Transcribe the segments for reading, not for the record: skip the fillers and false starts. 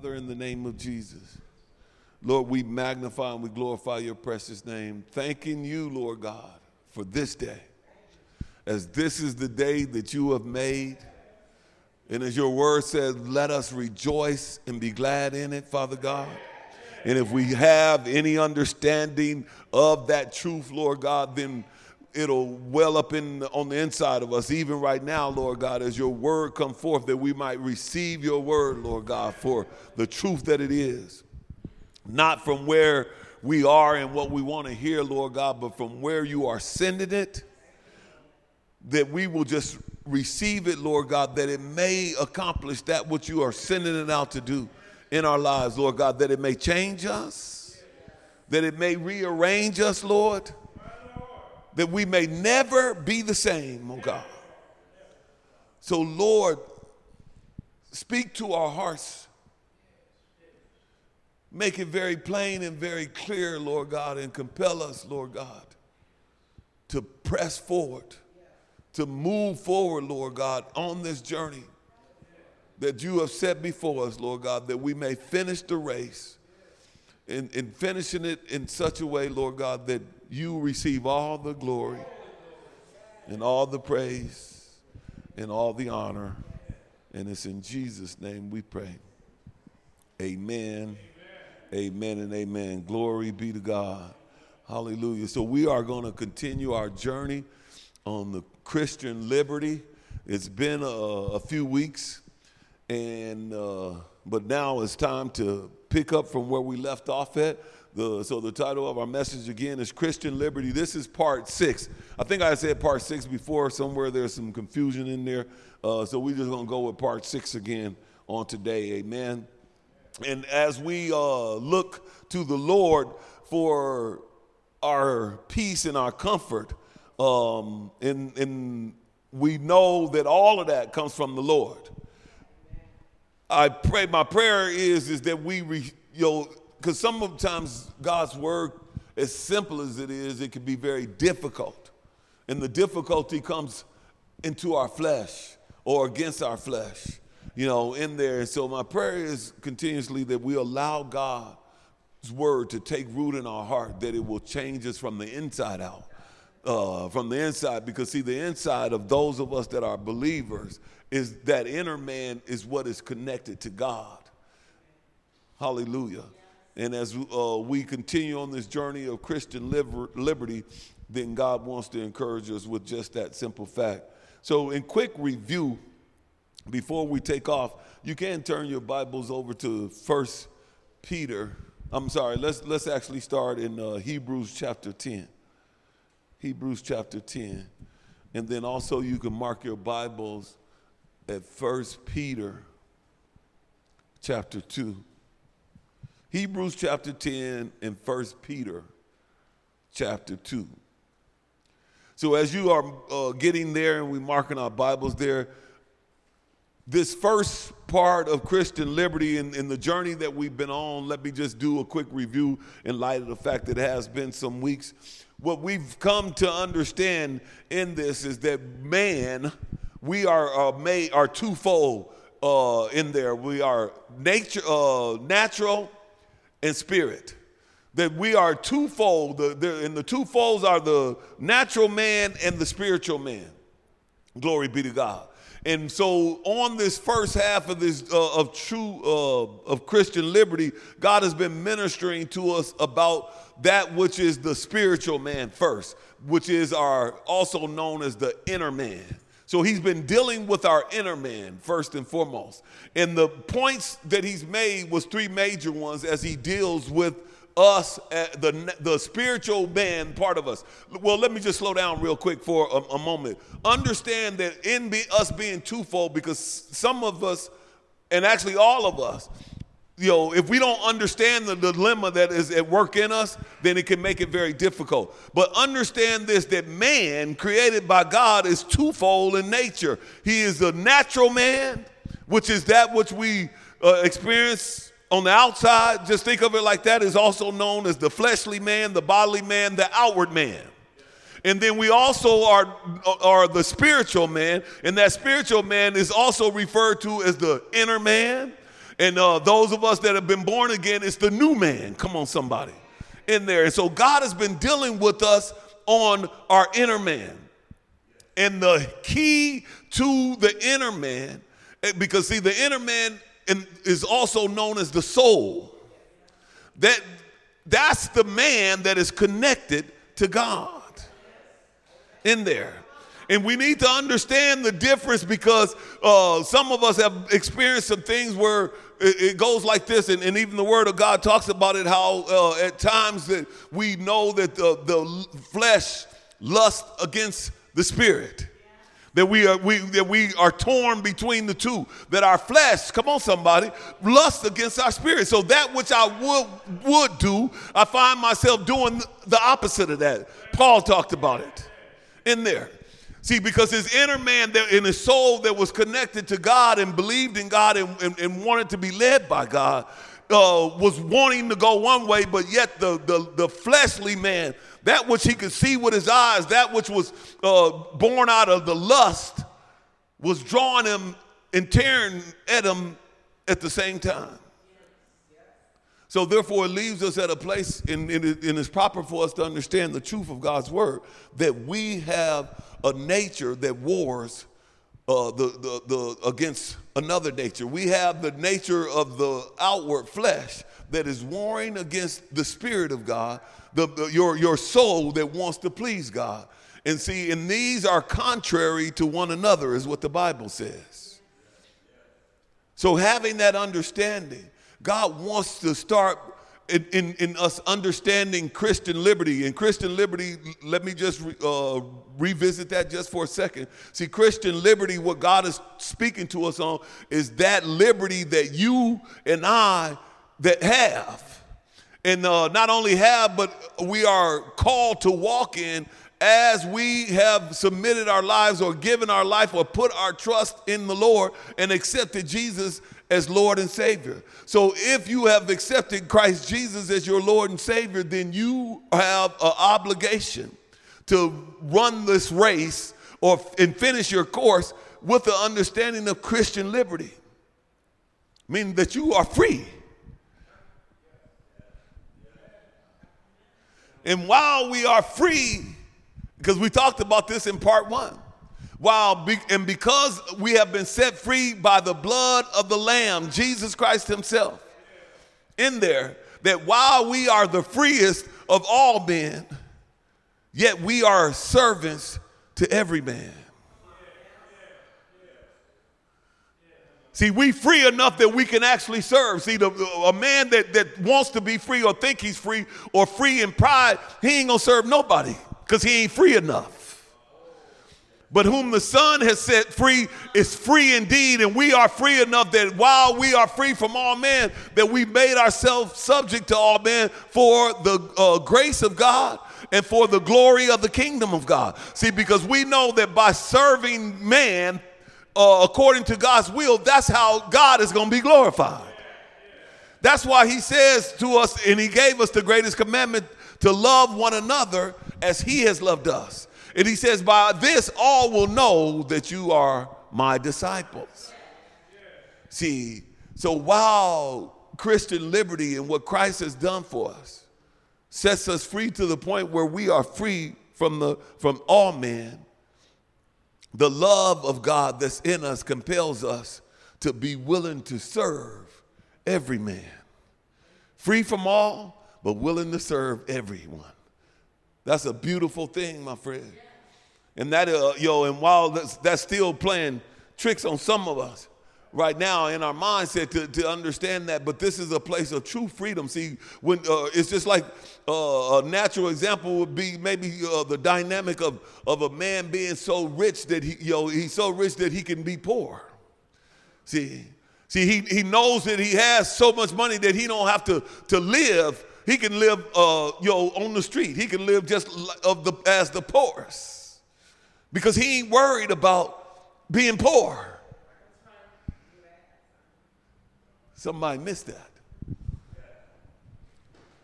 Father, in the name of Jesus, Lord, we magnify and we glorify your precious name, thanking you, Lord God, for this day, as this is the day that you have made. And as your word says, let us rejoice and be glad in it, Father God. And if we have any understanding of that truth, Lord God, then it'll well up on the inside of us, even right now, Lord God, as your word come forth, that we might receive your word, Lord God, for the truth that it is. Not from where we are and what we want to hear, Lord God, but from where you are sending it, that we will just receive it, Lord God, that it may accomplish that which you are sending it out to do in our lives, Lord God, that it may change us, that it may rearrange us, Lord, that we may never be the same, oh God. So, Lord, speak to our hearts. Make it very plain and very clear, Lord God, and compel us, Lord God, to press forward, to move forward, Lord God, on this journey that you have set before us, Lord God, that we may finish the race and finishing it in such a way, Lord God, that you receive all the glory and all the praise and all the honor. And it's in Jesus' name we pray. Amen, amen, amen and amen. Glory be to God. Hallelujah. So we are going to continue our journey on the Christian liberty. It's been a few weeks, and but now it's time to pick up from where we left off at. So the title of our message again is Christian Liberty. This is part 6. I think I said part 6 before. Somewhere there's some confusion in there. So we're just going to go with part 6 again on today. Amen. And as we look to the Lord for our peace and our comfort, and we know that all of that comes from the Lord. I pray. My prayer is that we, because sometimes God's word, as simple as it is, it can be very difficult. And the difficulty comes into our flesh or against our flesh, in there. And so my prayer is continuously that we allow God's word to take root in our heart, that it will change us from the inside out. Because the inside of those of us that are believers is that inner man is what is connected to God. Hallelujah. And as we continue on this journey of Christian liberty, then God wants to encourage us with just that simple fact. So in quick review, before we take off, you can turn your Bibles over to 1 Peter. Let's actually start in Hebrews chapter 10. Hebrews chapter 10. And then also you can mark your Bibles at 1 Peter chapter 2. Hebrews chapter 10 and 1 Peter chapter 2. So as you are getting there and we're marking our Bibles there, this first part of Christian liberty and the journey that we've been on, let me just do a quick review in light of the fact that it has been some weeks. What we've come to understand in this is that we are twofold in there. We are natural and spirit. That we are twofold, and the twofolds are the natural man and the spiritual man. Glory be to God. And so on this first half of this of Christian liberty, God has been ministering to us about that which is the spiritual man first, which is also known as the inner man. So he's been dealing with our inner man first and foremost. And the points that he's made was three major ones as he deals with us, the spiritual man part of us. Well, let me just slow down real quick for a moment. Understand that us being twofold, because some of us, and actually all of us, if we don't understand the dilemma that is at work in us, then it can make it very difficult. But understand this, that man created by God is twofold in nature. He is the natural man, which is that which we experience on the outside. Just think of it like that, is also known as the fleshly man, the bodily man, the outward man. And then we also are the spiritual man, and that spiritual man is also referred to as the inner man. And those of us that have been born again, it's the new man. Come on, somebody in there. And so God has been dealing with us on our inner man. And the key to the inner man, because see, the inner man is also known as the soul. That's the man that is connected to God in there. And we need to understand the difference, because some of us have experienced some things where it goes like this, and even the Word of God talks about it, how at times that we know that the flesh lusts against the spirit, that we are torn between the two, that our flesh, come on somebody, lusts against our spirit. So that which I would do, I find myself doing the opposite of that. Paul talked about it in there. See, because his inner man in his soul that was connected to God and believed in God and wanted to be led by God was wanting to go one way, but yet the fleshly man, that which he could see with his eyes, that which was born out of the lust, was drawing him and tearing at him at the same time. So therefore, it leaves us at a place, and it's proper for us to understand the truth of God's word, that we have a nature that wars against another nature. We have the nature of the outward flesh that is warring against the spirit of God, your soul that wants to please God. And see, and these are contrary to one another, is what the Bible says. So having that understanding, God wants to start in us understanding Christian liberty. And Christian liberty, let me just revisit that just for a second. See, Christian liberty, what God is speaking to us on, is that liberty that you and I that have. And not only have, but we are called to walk in as we have submitted our lives or given our life or put our trust in the Lord and accepted Jesus as Lord and Savior. So if you have accepted Christ Jesus as your Lord and Savior, then you have an obligation to run this race and finish your course with the understanding of Christian liberty, meaning that you are free. And while we are free, because we talked about this in part one, and because we have been set free by the blood of the Lamb, Jesus Christ himself, in there, that while we are the freest of all men, yet we are servants to every man. See, we free enough that we can actually serve. See, a man that wants to be free or think he's free or free in pride, he ain't gonna serve nobody because he ain't free enough. But whom the Son has set free is free indeed, and we are free enough that while we are free from all men, that we made ourselves subject to all men for the grace of God and for the glory of the kingdom of God. See, because we know that by serving man according to God's will, that's how God is going to be glorified. That's why he says to us, and he gave us the greatest commandment, to love one another as he has loved us. And he says, by this all will know that you are my disciples. See, so while Christian liberty and what Christ has done for us sets us free to the point where we are free from all men, the love of God that's in us compels us to be willing to serve every man. Free from all, but willing to serve everyone. That's a beautiful thing, my friend. And that, and while that's still playing tricks on some of us right now in our mindset to understand that, but this is a place of true freedom. See, when it's just like a natural example would be maybe the dynamic of a man being so rich that he's so rich that he can be poor. See, he knows that he has so much money that he don't have to live. He can live, on the street. He can live just as the poorest, because he ain't worried about being poor. Somebody missed that.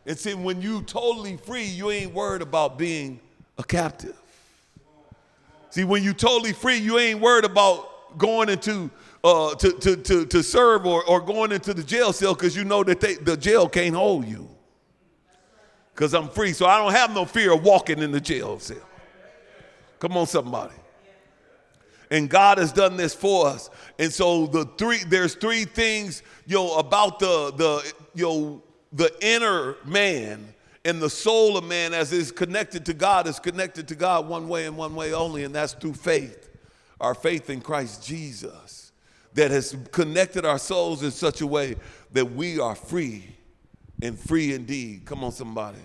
And see, when you totally free, you ain't worried about being a captive. See, when you totally free, you ain't worried about going into to serve or going into the jail cell because you know that the jail can't hold you because I'm free. So I don't have no fear of walking in the jail cell. Come on, somebody. And God has done this for us. And so there's three things, about the inner man and the soul of man as is connected to God is connected to God one way and one way only, and that's through faith. Our faith in Christ Jesus that has connected our souls in such a way that we are free and free indeed. Come on, somebody.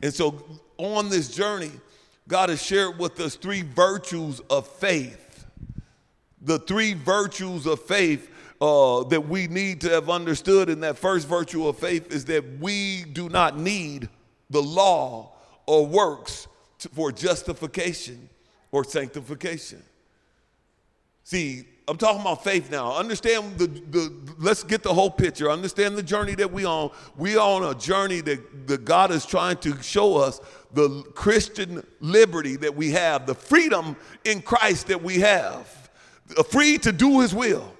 And so on this journey, God has shared with us three virtues of faith. The three virtues of faith that we need to have understood, and that first virtue of faith is that we do not need the law or works for justification or sanctification. See, I'm talking about faith now. Understand let's get the whole picture. Understand the journey that we're on. We're on a journey that God is trying to show us the Christian liberty that we have, the freedom in Christ that we have. Free to do his will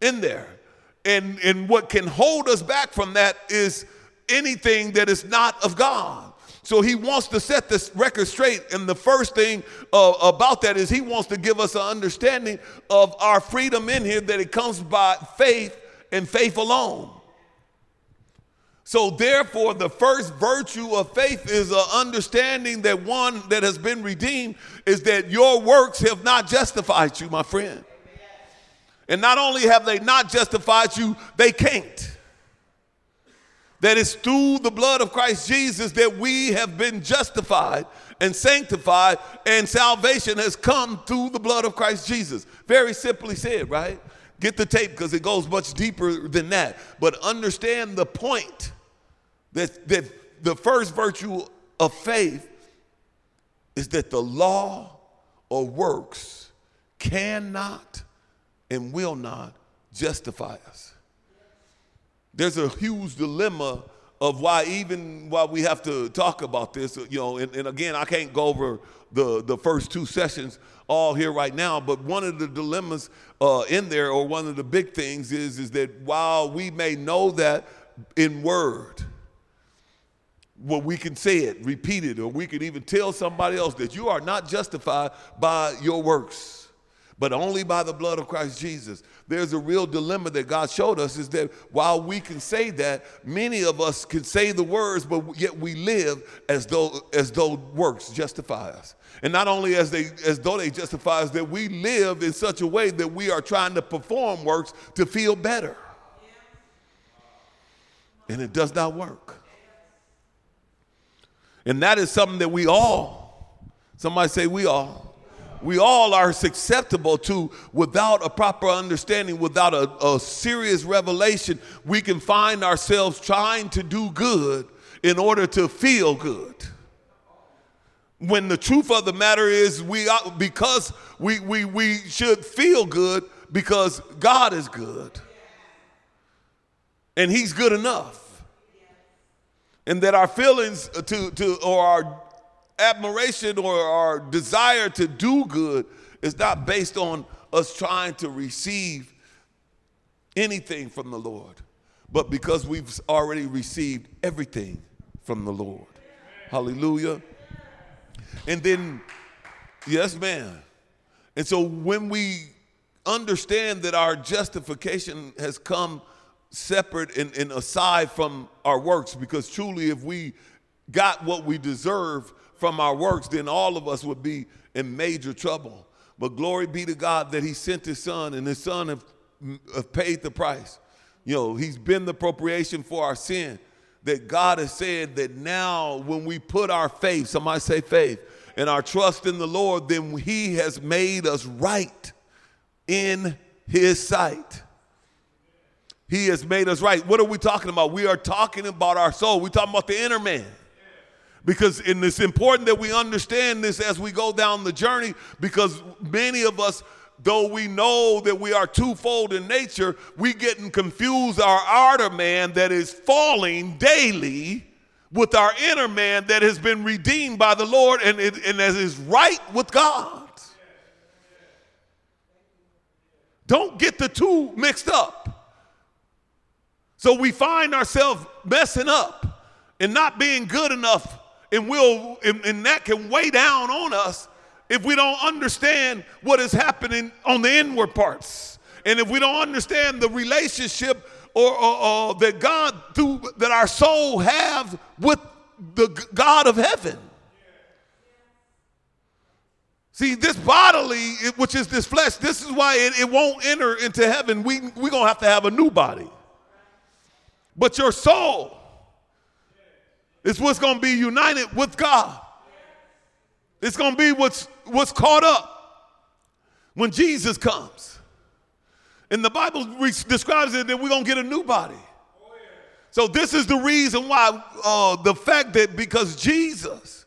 in there. And what can hold us back from that is anything that is not of God. So he wants to set this record straight. And the first thing about that is he wants to give us an understanding of our freedom in here, that it comes by faith and faith alone. So therefore, the first virtue of faith is an understanding that one that has been redeemed is that your works have not justified you, my friend. And not only have they not justified you, they can't. That it's through the blood of Christ Jesus that we have been justified and sanctified, and salvation has come through the blood of Christ Jesus. Very simply said, right? Get the tape because it goes much deeper than that. But understand the point. That the first virtue of faith is that the law or works cannot and will not justify us. There's a huge dilemma of why we have to talk about this. And again, I can't go over the first two sessions all here right now, but one of the dilemmas in there, or one of the big things is that while we may know that in word, well, we can say it, repeat it, or we can even tell somebody else that you are not justified by your works, but only by the blood of Christ Jesus. There's a real dilemma that God showed us is that while we can say that, many of us can say the words, but yet we live as though works justify us. And not only as though they justify us, that we live in such a way that we are trying to perform works to feel better. And it does not work. And that is something that we all are susceptible to without a proper understanding, without a serious revelation. We can find ourselves trying to do good in order to feel good. When the truth of the matter is we should feel good because God is good. And he's good enough. And that our feelings or our admiration or our desire to do good is not based on us trying to receive anything from the Lord, but because we've already received everything from the Lord. Hallelujah. And then, yes, man. And so when we understand that our justification has come separate and aside from our works, because truly if we got what we deserve from our works, then all of us would be in major trouble. But glory be to God that he sent his son, and his son have paid the price. He's been the propitiation for our sin, that God has said that now when we put our faith, somebody say faith, and our trust in the Lord, then he has made us right in his sight. He has made us right. What are we talking about? We are talking about our soul. We're talking about the inner man. Because it's important that we understand this as we go down the journey, because many of us, though we know that we are twofold in nature, we getting confused our outer man that is falling daily with our inner man that has been redeemed by the Lord and that is right with God. Don't get the two mixed up. So we find ourselves messing up and not being good enough, and that can weigh down on us if we don't understand what is happening on the inward parts. And if we don't understand the relationship or that God, that our soul have with the God of heaven. See, this bodily, which is this flesh, this is why it won't enter into heaven. We're going to have a new body. But your soul is what's going to be united with God. It's going to be what's caught up when Jesus comes. And the Bible describes it that we're going to get a new body. So this is the reason why the fact that because Jesus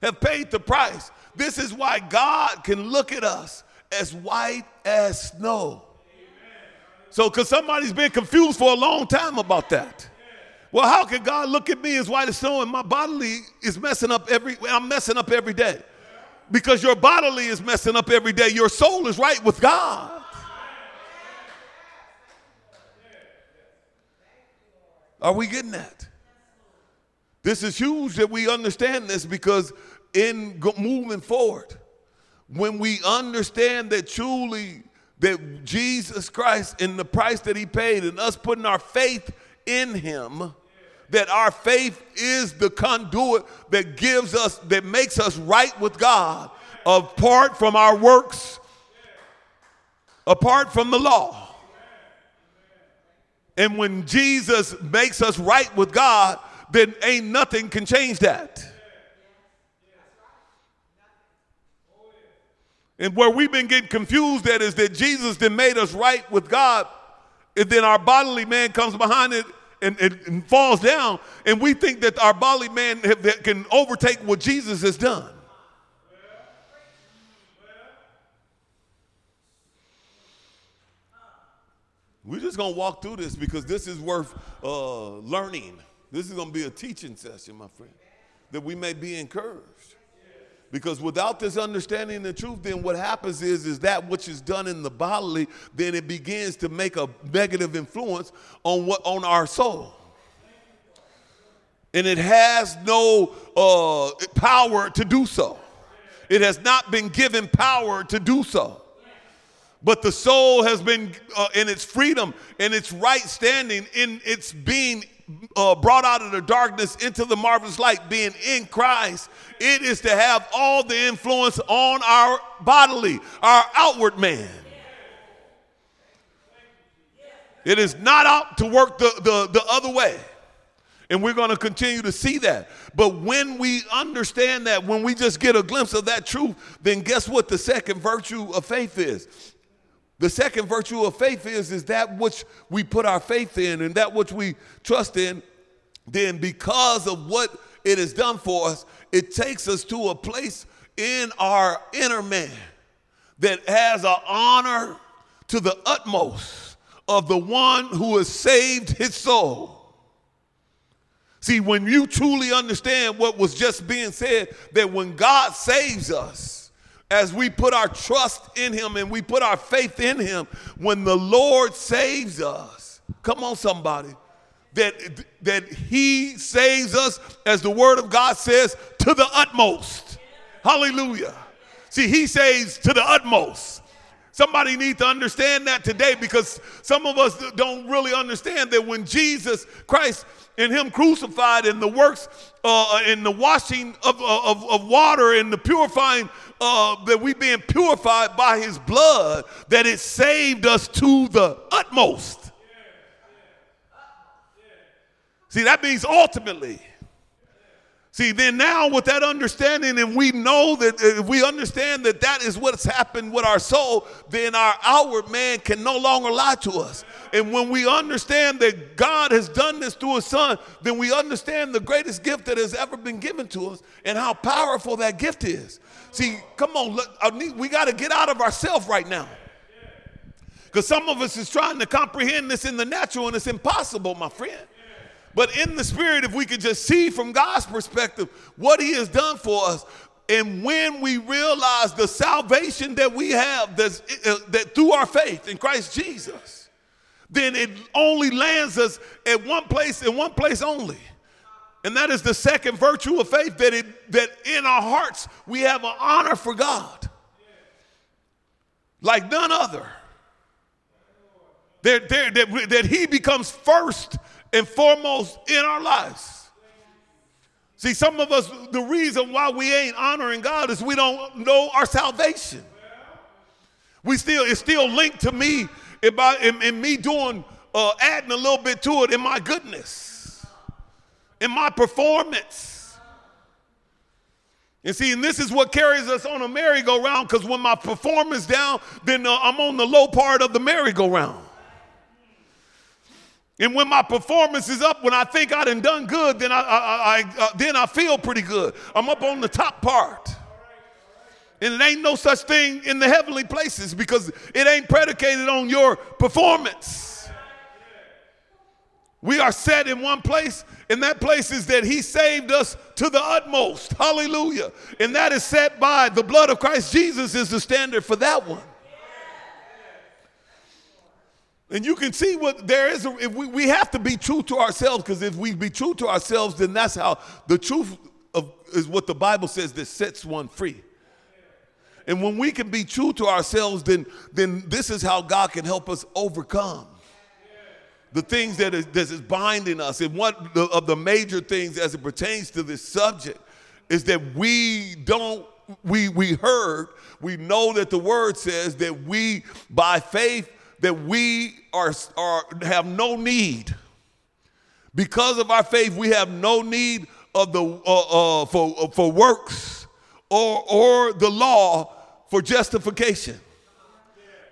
has paid the price, this is why God can look at us as white as snow. Amen. So because somebody's been confused for a long time about that. Well, how can God look at me as white as snow and my bodily is messing up I'm messing up every day? Because your bodily is messing up every day. Your soul is right with God. Are we getting that? This is huge that we understand this, because in moving forward, when we understand that truly that Jesus Christ and the price that he paid and us putting our faith in him, that our faith is the conduit that gives us, that makes us right with God, apart from our works, apart from the law. And when Jesus makes us right with God, then ain't nothing can change that. And where we've been getting confused at is that Jesus then made us right with God, and then our bodily man comes behind it and falls down, and we think that our bodily man can overtake what Jesus has done. We're just going to walk through this because this is worth learning. This is going to be a teaching session, my friend, that we may be encouraged. Because without this understanding the truth, then what happens is that which is done in the bodily, then it begins to make a negative influence on our soul. And it has no power to do so. It has not been given power to do so. But the soul has been in its freedom, in its right standing, in its being brought out of the darkness into the marvelous light, being in Christ. It is to have all the influence on our bodily, our outward man. It is not out to work the other way. And we're going to continue to see that. But when we understand that, when we just get a glimpse of that truth, then guess what the second virtue of faith is? The second virtue of faith is that which we put our faith in and that which we trust in, then because of what it has done for us, it takes us to a place in our inner man that has an honor to the utmost of the one who has saved his soul. See, when you truly understand what was just being said, that when God saves us, as we put our trust in him and we put our faith in him, when the Lord saves us, come on somebody, that he saves us, as the word of God says, to the utmost. Hallelujah. See, he saves to the utmost. Somebody needs to understand that today, because some of us don't really understand that when Jesus Christ and him crucified and the works and the washing of water and the purifying, that we being purified by his blood, that it saved us to the utmost. See, that means ultimately. See, then now with that understanding, and we know that if we understand that that is what's happened with our soul, then our outward man can no longer lie to us. And when we understand that God has done this through his son, then we understand the greatest gift that has ever been given to us and how powerful that gift is. See, come on, look, we got to get out of ourselves right now. Because some of us is trying to comprehend this in the natural, and it's impossible, my friend. But in the spirit, if we could just see from God's perspective what he has done for us, And when we realize the salvation that we have that through our faith in Christ Jesus, then it only lands us at one place and one place only. And that is the second virtue of faith, that in our hearts we have an honor for God like none other. That he becomes first and foremost in our lives. See, some of us, the reason why we ain't honoring God is we don't know our salvation. It's still linked to me and me doing, adding a little bit to it in my goodness, in my performance. And see, and this is what carries us on a merry-go-round, because when my performance is down, then I'm on the low part of the merry-go-round. And when my performance is up, when I think I done good, then I feel pretty good. I'm up on the top part. And it ain't no such thing in the heavenly places, because it ain't predicated on your performance. We are set in one place, and that place is that he saved us to the utmost. Hallelujah. And that is set by the blood of Christ Jesus is the standard for that one. And you can see what there is. If we have to be true to ourselves, because if we be true to ourselves, then that's how the truth is what the Bible says that sets one free. And when we can be true to ourselves, then this is how God can help us overcome the things that is binding us. And one of the major things as it pertains to this subject is that we know that the word says that we, by faith, that we have no need. Because of our faith, we have no need of for works or the law for justification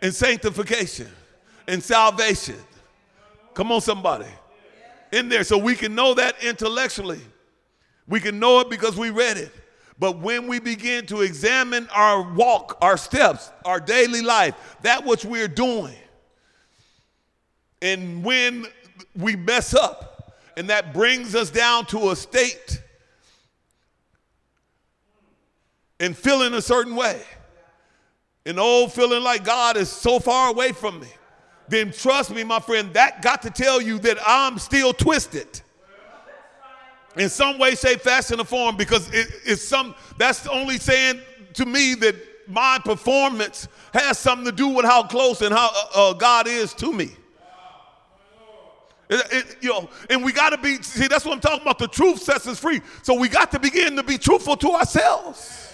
and sanctification and salvation. Come on, somebody. In there. So we can know that intellectually. We can know it because we read it. But when we begin to examine our walk, our steps, our daily life, that which we're doing, and when we mess up, and that brings us down to a state and feeling a certain way, and feeling like God is so far away from me, then trust me, my friend, that got to tell you that I'm still twisted in some way, shape, fashion, or form, because that's only saying to me that my performance has something to do with how close and how God is to me. And we got to be, see, that's what I'm talking about. The truth sets us free. So we got to begin to be truthful to ourselves.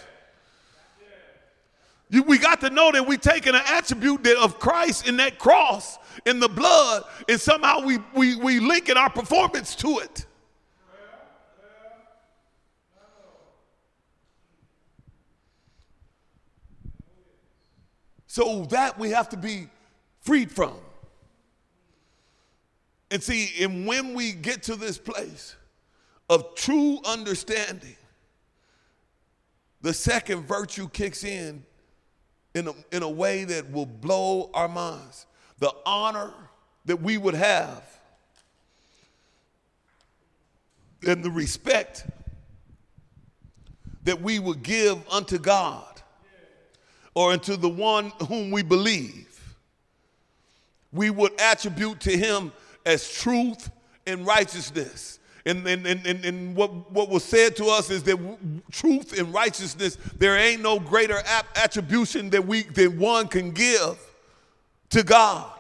We got to know that we're taking an attribute of Christ in that cross, in the blood, and somehow we linking our performance to it. So that we have to be freed from. And see, and when we get to this place of true understanding, the second virtue kicks in a way that will blow our minds. The honor that we would have and the respect that we would give unto God or unto the one whom we believe, we would attribute to him as truth and righteousness. And what was said to us is that truth and righteousness, there ain't no greater attribution that one can give to God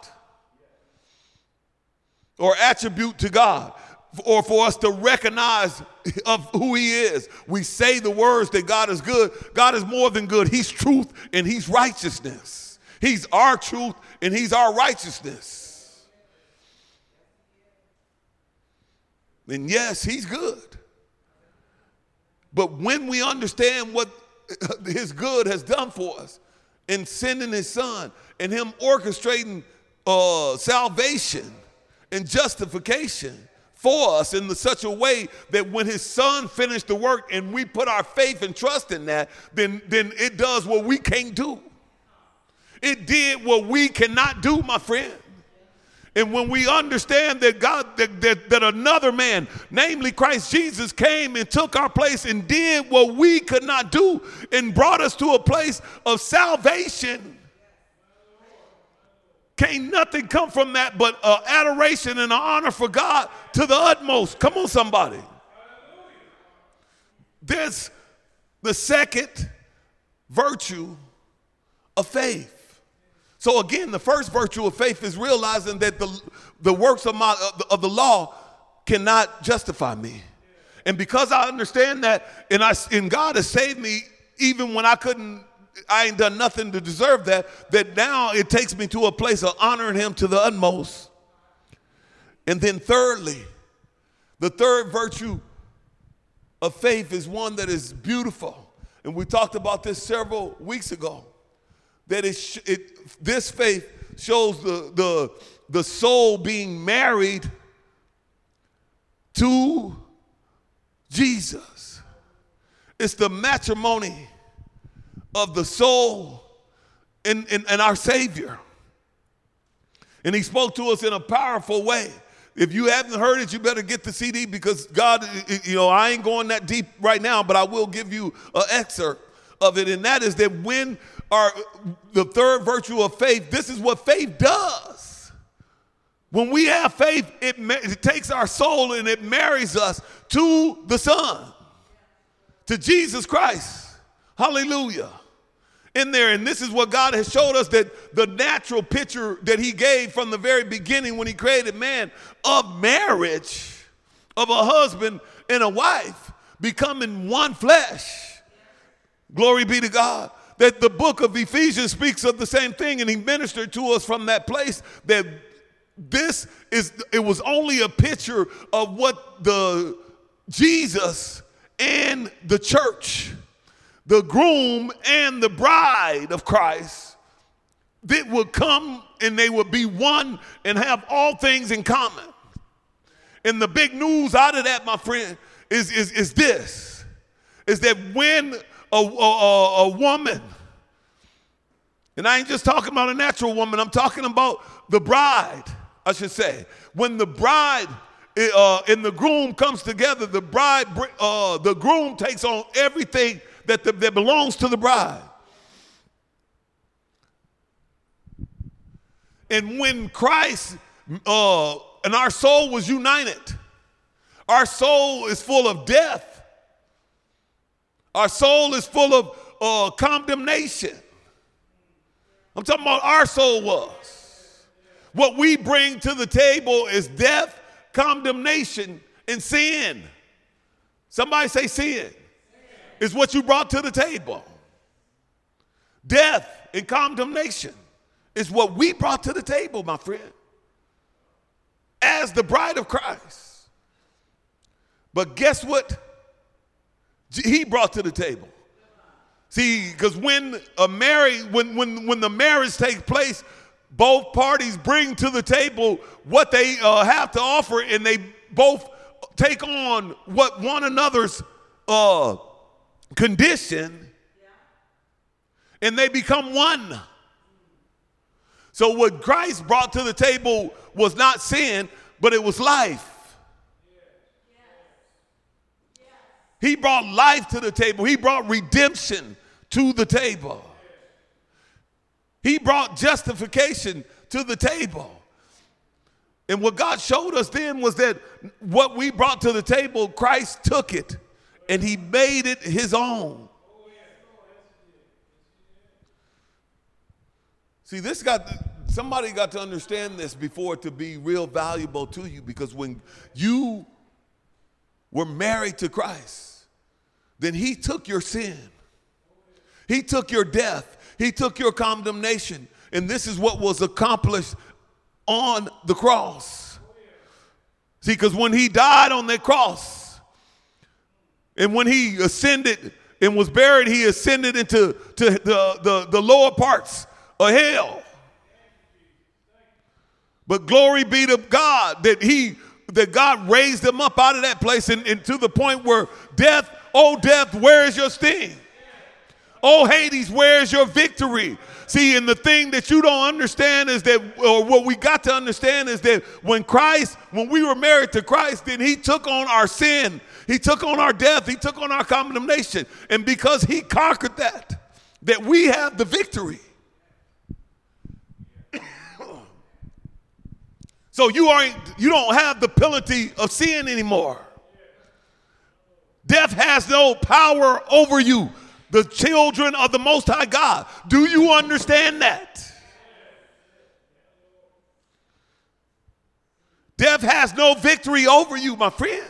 or attribute to God, or for us to recognize of who he is. We say the words that God is good. God is more than good. He's truth and he's righteousness. He's our truth and he's our righteousness. And yes, he's good. But when we understand what his good has done for us in sending his son and him orchestrating salvation and justification for us in such a way that when his son finished the work and we put our faith and trust in that, then it does what we can't do. It did what we cannot do, my friend. And when we understand that God, that another man, namely Christ Jesus, came and took our place and did what we could not do and brought us to a place of salvation, can't nothing come from that but adoration and honor for God to the utmost. Come on, somebody. There's the second virtue of faith. So again, the first virtue of faith is realizing that the works of the law cannot justify me. And because I understand that, and God has saved me even when I ain't done nothing to deserve that now it takes me to a place of honoring him to the utmost. And then thirdly, the third virtue of faith is one that is beautiful. And we talked about this several weeks ago, that this faith shows the soul being married to Jesus. It's the matrimony of the soul and our Savior. And he spoke to us in a powerful way. If you haven't heard it, you better get the CD, because God, I ain't going that deep right now, but I will give you an excerpt of it. And that is that when the third virtue of faith, this is what faith does. When we have faith, it takes our soul and it marries us to the Son, to Jesus Christ. Hallelujah. In there, and this is what God has showed us, that the natural picture that he gave from the very beginning when he created man of marriage, of a husband and a wife becoming one flesh. Glory be to God. That the book of Ephesians speaks of the same thing, and he ministered to us from that place that it was only a picture of what the Jesus and the church, the groom and the bride of Christ, that would come and they would be one and have all things in common. And the big news out of that, my friend, is that when a woman, and I ain't just talking about a natural woman, I'm talking about the bride, I should say. When the bride and the groom comes together, the groom takes on everything that belongs to the bride. And when Christ and our soul was united, our soul is full of death. Our soul is full of condemnation. I'm talking about our soul was. What we bring to the table is death, condemnation, and sin. Somebody say sin. Is what you brought to the table. Death and condemnation is what we brought to the table, my friend, as the bride of Christ. But guess what he brought to the table? See, because when the marriage takes place, both parties bring to the table what they have to offer, and they both take on what one another's condition, and they become one. So what Christ brought to the table was not sin, but it was life. He brought life to the table. He brought redemption to the table. He brought justification to the table. And what God showed us then was that what we brought to the table, Christ took it and he made it his own. See, somebody got to understand this before it to be real valuable to you, because when you were married to Christ, then he took your sin. He took your death. He took your condemnation. And this is what was accomplished on the cross. See, because when he died on that cross, and when he ascended and was buried, he ascended into the lower parts of hell. But glory be to God that God raised him up out of that place and to the point where death, oh death, where is your sting? Oh, Hades, where's your victory? See, and the thing that you don't understand is that, or what we got to understand is that when we were married to Christ, then he took on our sin. He took on our death. He took on our condemnation. And because he conquered that we have the victory. So you don't have the penalty of sin anymore. Death has no power over you. The children of the Most High God. Do you understand that? Death has no victory over you, my friend.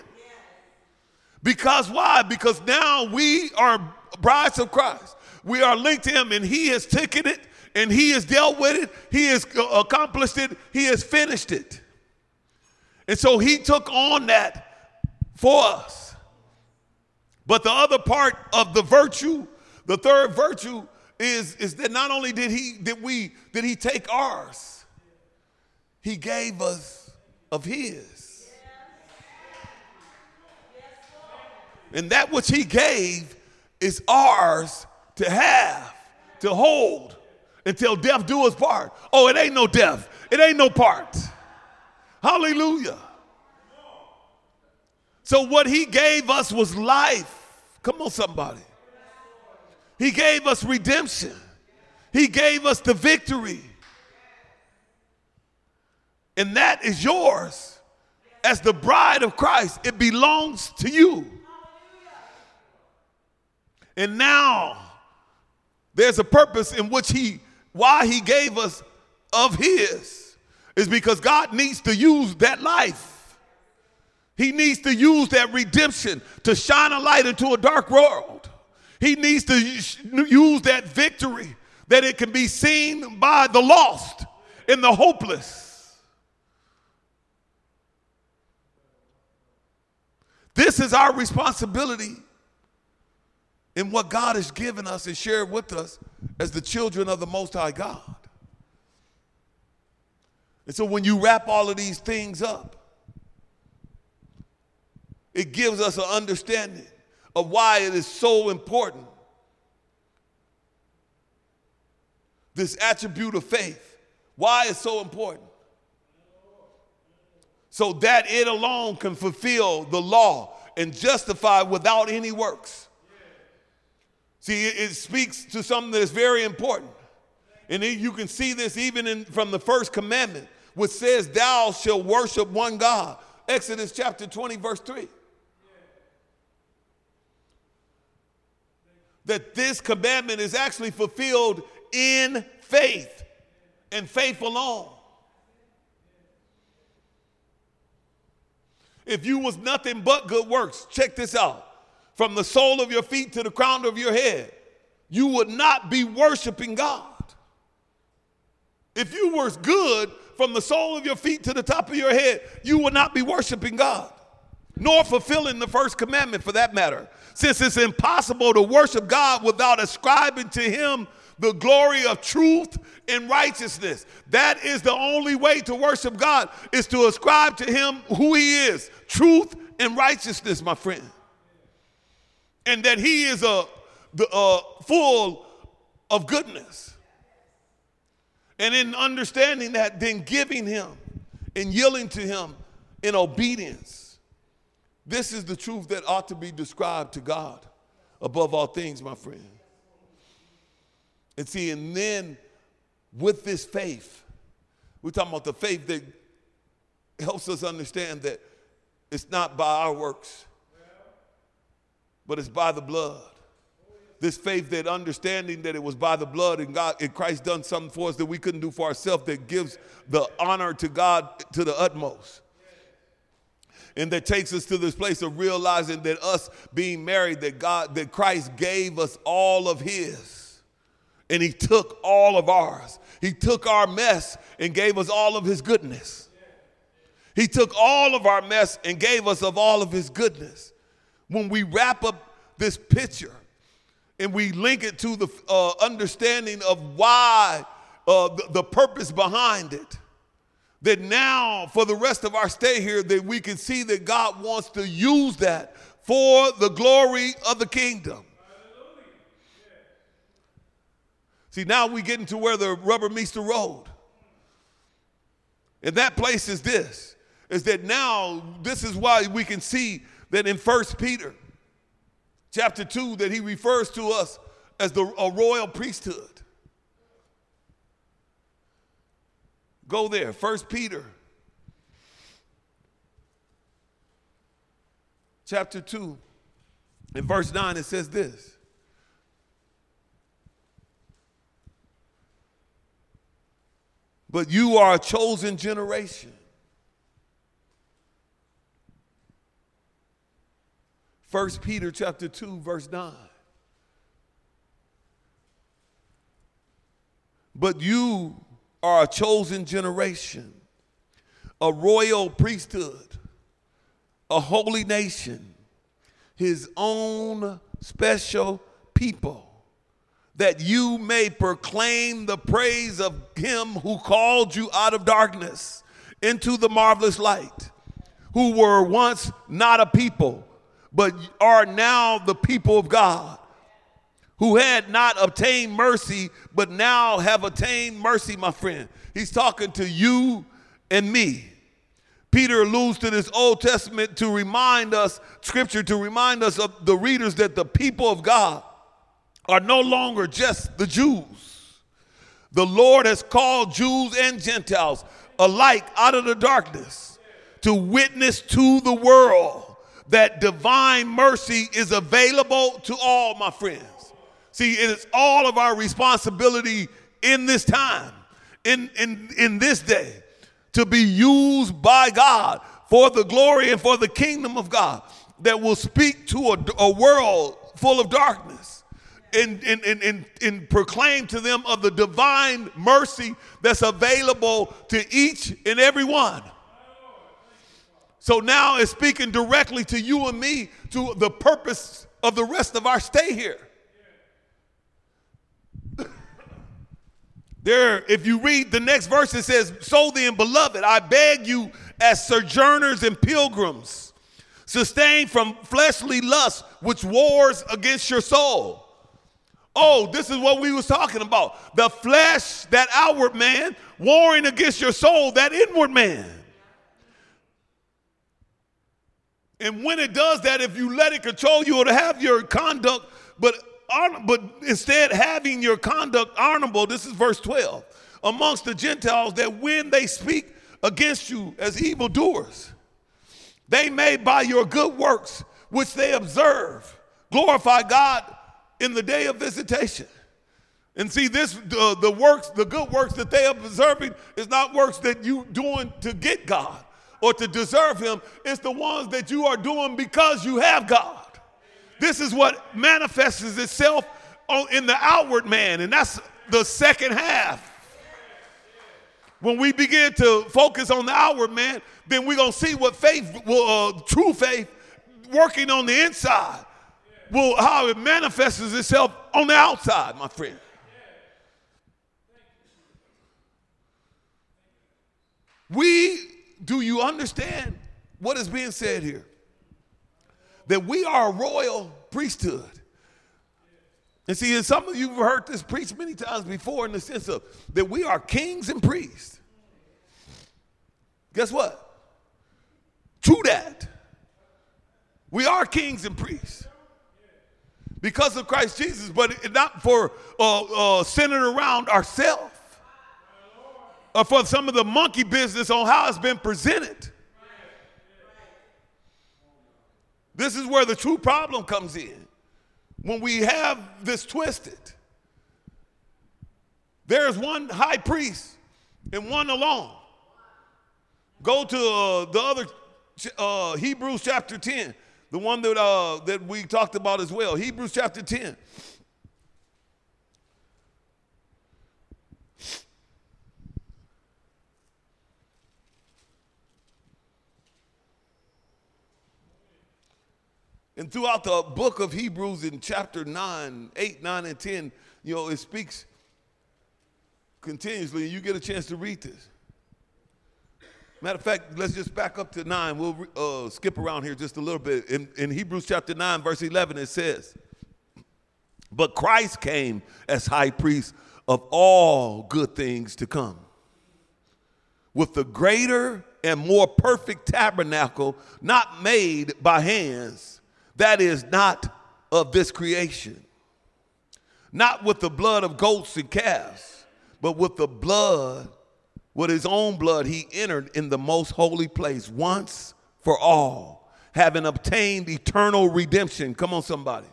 Because why? Because now we are brides of Christ. We are linked to him, and he has taken it, and he has dealt with it. He has accomplished it. He has finished it. And so he took on that for us. But the other part of the virtue, the third virtue, is that not only did he take ours, he gave us of his. And that which he gave is ours to have, to hold, until death do us part. Oh, it ain't no death. It ain't no part. Hallelujah. So what he gave us was life. Come on, somebody. He gave us redemption. He gave us the victory. And that is yours. As the bride of Christ, it belongs to you. And now there's a purpose in which why he gave us of his is because God needs to use that life. He needs to use that redemption to shine a light into a dark world. He needs to use that victory that it can be seen by the lost and the hopeless. This is our responsibility. And what God has given us and shared with us as the children of the Most High God. And so when you wrap all of these things up, it gives us an understanding of why it is so important, this attribute of faith, why it's so important, so that it alone can fulfill the law and justify without any works. See, it speaks to something that is very important. And you can see this even from the first commandment, which says, thou shalt worship one God. Exodus chapter 20, verse 3. That this commandment is actually fulfilled in faith and faith alone. If you was nothing but good works, check this out. From the sole of your feet to the crown of your head, you would not be worshiping God. If you were good from the sole of your feet to the top of your head, you would not be worshiping God, nor fulfilling the first commandment for that matter, since it's impossible to worship God without ascribing to him the glory of truth and righteousness. That is the only way to worship God, is to ascribe to him who he is, truth and righteousness, my friend. And that he is full of goodness. And in understanding that, then giving him and yielding to him in obedience. This is the truth that ought to be described to God above all things, my friend. And see, and then with this faith, we're talking about the faith that helps us understand that it's not by our works, but it's by the blood. This faith, that understanding that it was by the blood and God, and Christ done something for us that we couldn't do for ourselves, that gives the honor to God to the utmost. And that takes us to this place of realizing that us being married, that Christ gave us all of his. And he took all of ours. He took our mess and gave us all of his goodness. He took all of our mess and gave us of all of his goodness. When we wrap up this picture and we link it to the understanding of why, the purpose behind it, that now for the rest of our stay here, that we can see that God wants to use that for the glory of the kingdom. See, now we getting to where the rubber meets the road. And that place is this, is that now this is why we can see that in 1 Peter chapter 2 that he refers to us as a royal priesthood. Go there, 1 Peter chapter 2 in verse 9 it says this. But you are a chosen generation. First Peter chapter 2, verse 9. But you are a chosen generation, a royal priesthood, a holy nation, his own special people, that you may proclaim the praise of him who called you out of darkness into the marvelous light, who were once not a people, but are now the people of God, who had not obtained mercy, but now have obtained mercy, my friend. He's talking to you and me. Peter alludes to this Old Testament to remind us, scripture to remind us of the readers that the people of God are no longer just the Jews. The Lord has called Jews and Gentiles alike out of the darkness to witness to the world that divine mercy is available to all, my friends. See, it is all of our responsibility in this time, in this day, to be used by God for the glory and for the kingdom of God that will speak to a world full of darkness. And proclaim to them of the divine mercy that's available to each and every one. So now it's speaking directly to you and me, to the purpose of the rest of our stay here. There, if you read the next verse, it says, so then, beloved, I beg you as sojourners and pilgrims, sustained from fleshly lust, which wars against your soul. Oh, this is what we was talking about. The flesh, that outward man, warring against your soul, that inward man. And when it does that, if you let it control you, it'll have your conduct, but instead having your conduct honorable, this is verse 12, amongst the Gentiles, that when they speak against you as evildoers, they may by your good works, which they observe, glorify God in the day of visitation. And see, this the works, the good works that they are observing is not works that you doing to get God or to deserve him. It's the ones that you are doing because you have God. This is what manifests itself in the outward man, and that's the second half. When we begin to focus on the outward man, then we're going to see what faith, true faith, working on the inside. Well, how it manifests itself on the outside, my friend. Do you understand what is being said here? That we are a royal priesthood. And see, and some of you have heard this preached many times before in the sense of that we are kings and priests. Guess what? To that, we are kings and priests. Because of Christ Jesus, but not for centered around ourselves or for some of the monkey business on how it's been presented. This is where the true problem comes in. When we have this twisted, there is one high priest and one alone. Go to the other, Hebrews chapter 10. The one that we talked about as well, Hebrews chapter 10. And throughout the book of Hebrews in chapter 8, 9, and 10, it speaks continuously. You get a chance to read this. Matter of fact, let's just back up to 9. We'll skip around here just a little bit. In Hebrews chapter 9, verse 11, it says, but Christ came as high priest of all good things to come, with the greater and more perfect tabernacle not made by hands, that is not of this creation, not with the blood of goats and calves, but with the blood, with his own blood, he entered in the most holy place once for all, having obtained eternal redemption. Come on, somebody.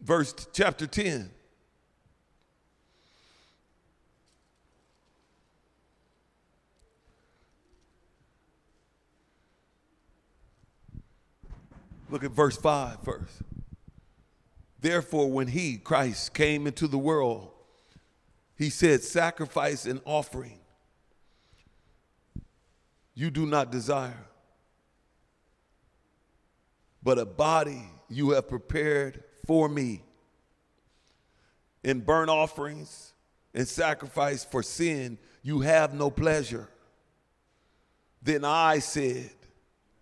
Verse chapter 10. Look at verse 5 first. Therefore, when he, Christ, came into the world, he said, sacrifice and offering you do not desire, but a body you have prepared for me. In burnt offerings and sacrifice for sin, you have no pleasure. Then I said,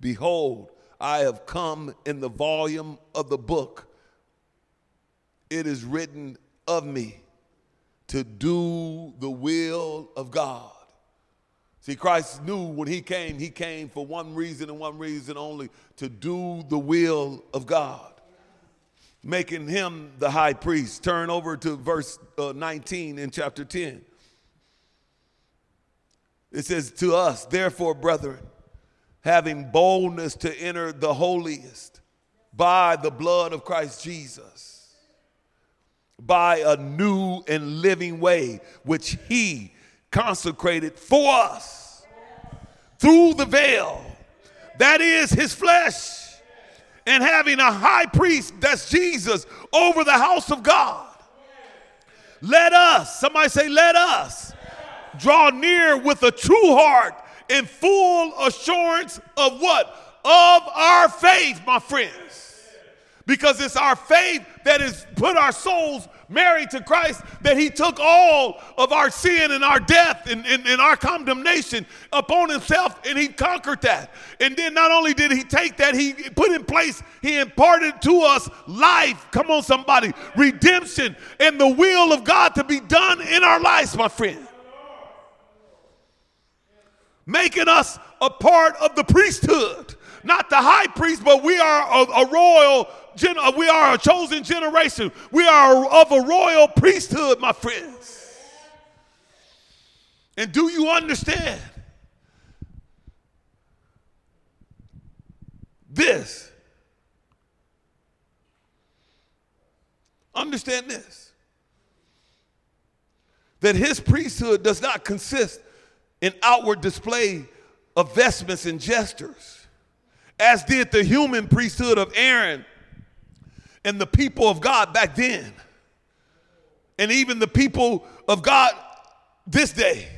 behold, I have come in the volume of the book. It is written of me to do the will of God. See, Christ knew when he came for one reason and one reason only, to do the will of God, making him the high priest. Turn over to verse 19 in chapter 10. It says, to us, therefore, brethren, having boldness to enter the holiest by the blood of Christ Jesus, by a new and living way, which he consecrated for us through the veil, that is his flesh, and having a high priest, that's Jesus, over the house of God. Let us, somebody say, let us draw near with a true heart in full assurance of what? Of our faith, my friends. Because it's our faith that has put our souls married to Christ, that he took all of our sin and our death and our condemnation upon himself, and he conquered that. And then not only did he take that, he put in place, he imparted to us life. Come on, somebody. Redemption and the will of God to be done in our lives, my friend. Making us a part of the priesthood. Not the high priest, but we are a royal, we are a chosen generation. We are of a royal priesthood, my friends. And do you understand? This. Understand this. That his priesthood does not consist in outward display of vestments and gestures, as did the human priesthood of Aaron and the people of God back then, and even the people of God this day.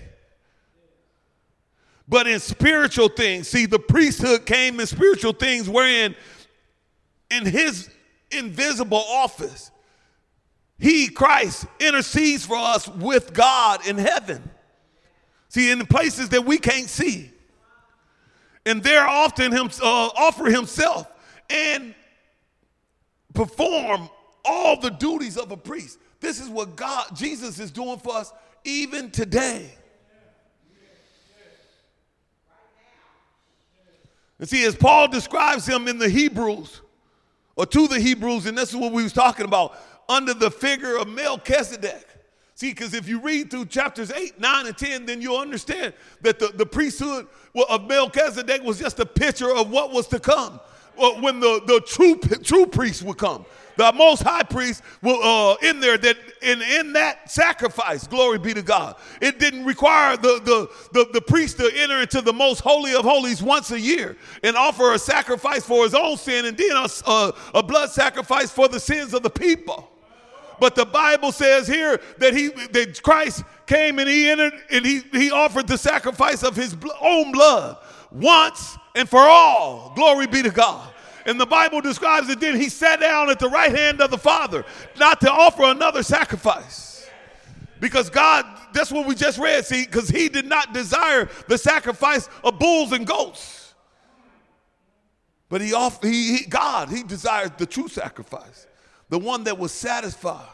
But in spiritual things, see, the priesthood came in spiritual things, wherein in his invisible office, he, Christ, intercedes for us with God in heaven. See, in the places that we can't see. And there often offer himself and perform all the duties of a priest. This is what Jesus is doing for us even today. And see, as Paul describes him in the Hebrews, or to the Hebrews, and this is what we was talking about, under the figure of Melchizedek. See, because if you read through chapters 8, 9, and 10, then you'll understand that the priesthood of Melchizedek was just a picture of what was to come when the true priest would come. The most high priest will in there, that in that sacrifice, glory be to God. It didn't require the priest to enter into the most holy of holies once a year and offer a sacrifice for his own sin and then a blood sacrifice for the sins of the people. But the Bible says here that that Christ came and he entered and he offered the sacrifice of his own blood once and for all. Glory be to God. And the Bible describes it, then he sat down at the right hand of the Father, not to offer another sacrifice. Because God, that's what we just read, see, because he did not desire the sacrifice of bulls and goats. But God desires the true sacrifice, the one that will satisfy,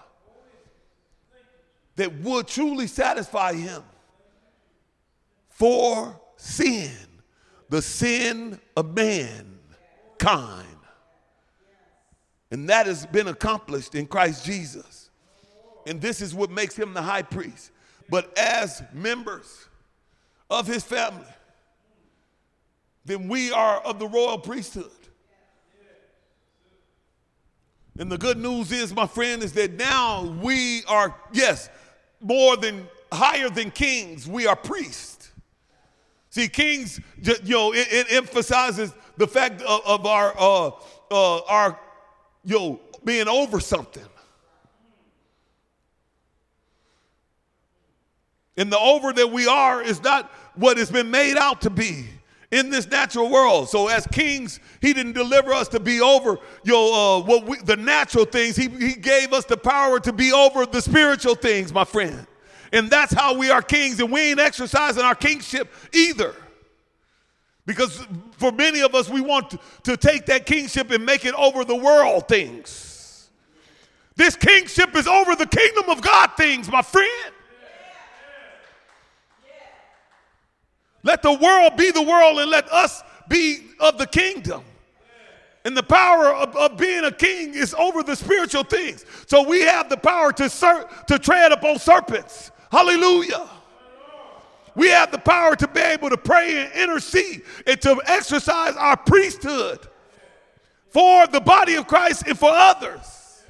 that would truly satisfy him for sin, the sin of mankind. And that has been accomplished in Christ Jesus. And this is what makes him the high priest. But as members of his family, then we are of the royal priesthood. And the good news is, my friend, is that now we are, yes, higher than kings, we are priests. See, kings, it emphasizes the fact of our being over something. And the over that we are is not what it's been made out to be in this natural world. So as kings, he didn't deliver us to be over the natural things. He gave us the power to be over the spiritual things, my friend. And that's how we are kings. And we ain't exercising our kingship either. Because for many of us, we want to take that kingship and make it over the world things. This kingship is over the kingdom of God things, my friend. Let the world be the world and let us be of the kingdom. And the power of being a king is over the spiritual things. So we have the power to tread upon serpents. Hallelujah. We have the power to be able to pray and intercede and to exercise our priesthood for the body of Christ and for others.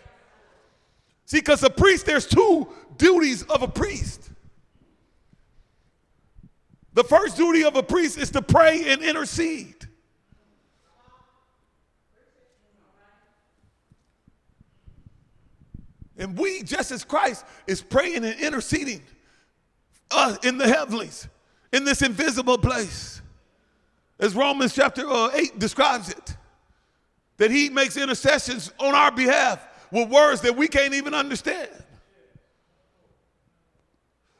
See, because a priest, there's two duties of a priest. The first duty of a priest is to pray and intercede. And we, just as Christ is praying and interceding in the heavenlies, in this invisible place, as Romans chapter 8 describes it, that he makes intercessions on our behalf with words that we can't even understand.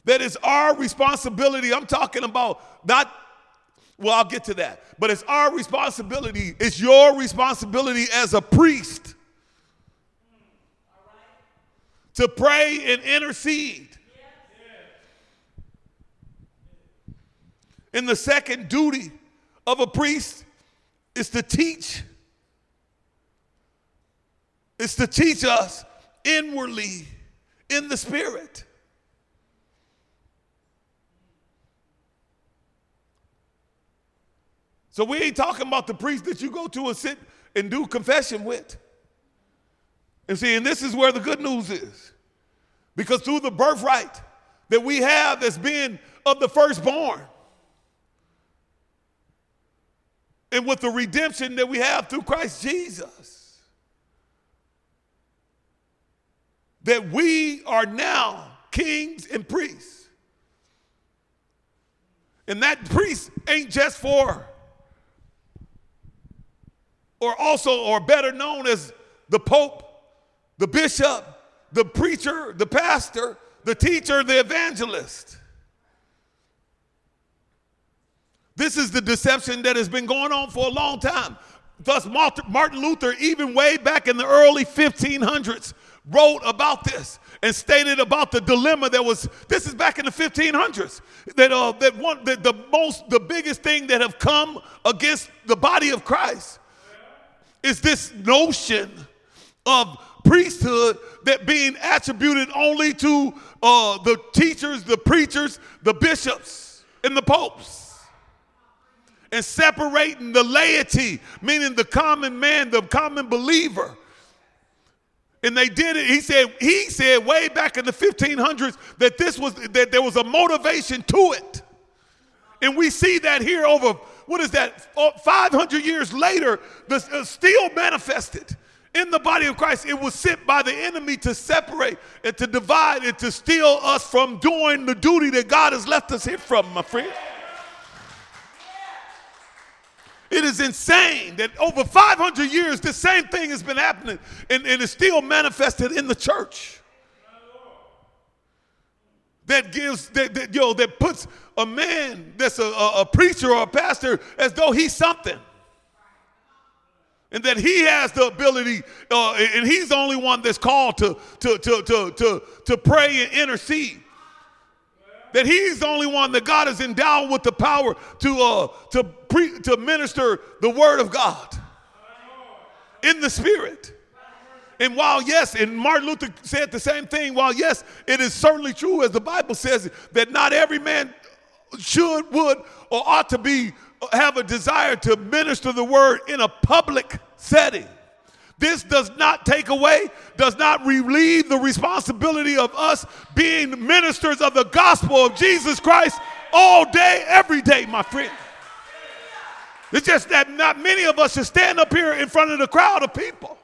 That is our responsibility. I'm talking about I'll get to that. But it's our responsibility. It's your responsibility as a priest to pray and intercede. And the second duty of a priest is to teach. It's to teach us inwardly in the spirit. So we ain't talking about the priest that you go to and sit and do confession with. And see, and this is where the good news is. Because through the birthright that we have as being of the firstborn, and with the redemption that we have through Christ Jesus, that we are now kings and priests. And that priest ain't just for or better known as the Pope, the bishop, the preacher, the pastor, the teacher, the evangelist. This is the deception that has been going on for a long time. Thus, Martin Luther, even way back in the early 1500s, wrote about this and stated about the dilemma that was. This is back in the 1500s. The biggest thing that have come against the body of Christ is this notion of priesthood that being attributed only to the teachers, the preachers, the bishops, and the popes. And separating the laity, meaning the common man, the common believer. And they did it, he said way back in the 1500s that there was a motivation to it. And we see that here over 500 years later, this still manifested in the body of Christ. It was sent by the enemy to separate and to divide and to steal us from doing the duty that God has left us here from, my friend. It is insane that over 500 years, the same thing has been happening and it's still manifested in the church. That puts a man that's a preacher or a pastor as though he's something. and that he has the ability, and he's the only one that's called to pray and intercede. That he's the only one that God has endowed with the power to minister the word of God in the spirit. And while, yes, and Martin Luther said the same thing, while, yes, it is certainly true, as the Bible says, that not every man should, would, or ought to have a desire to minister the word in a public setting. This does not take away, does not relieve the responsibility of us being ministers of the gospel of Jesus Christ all day, every day, my friend. It's just that not many of us should stand up here in front of the crowd of people.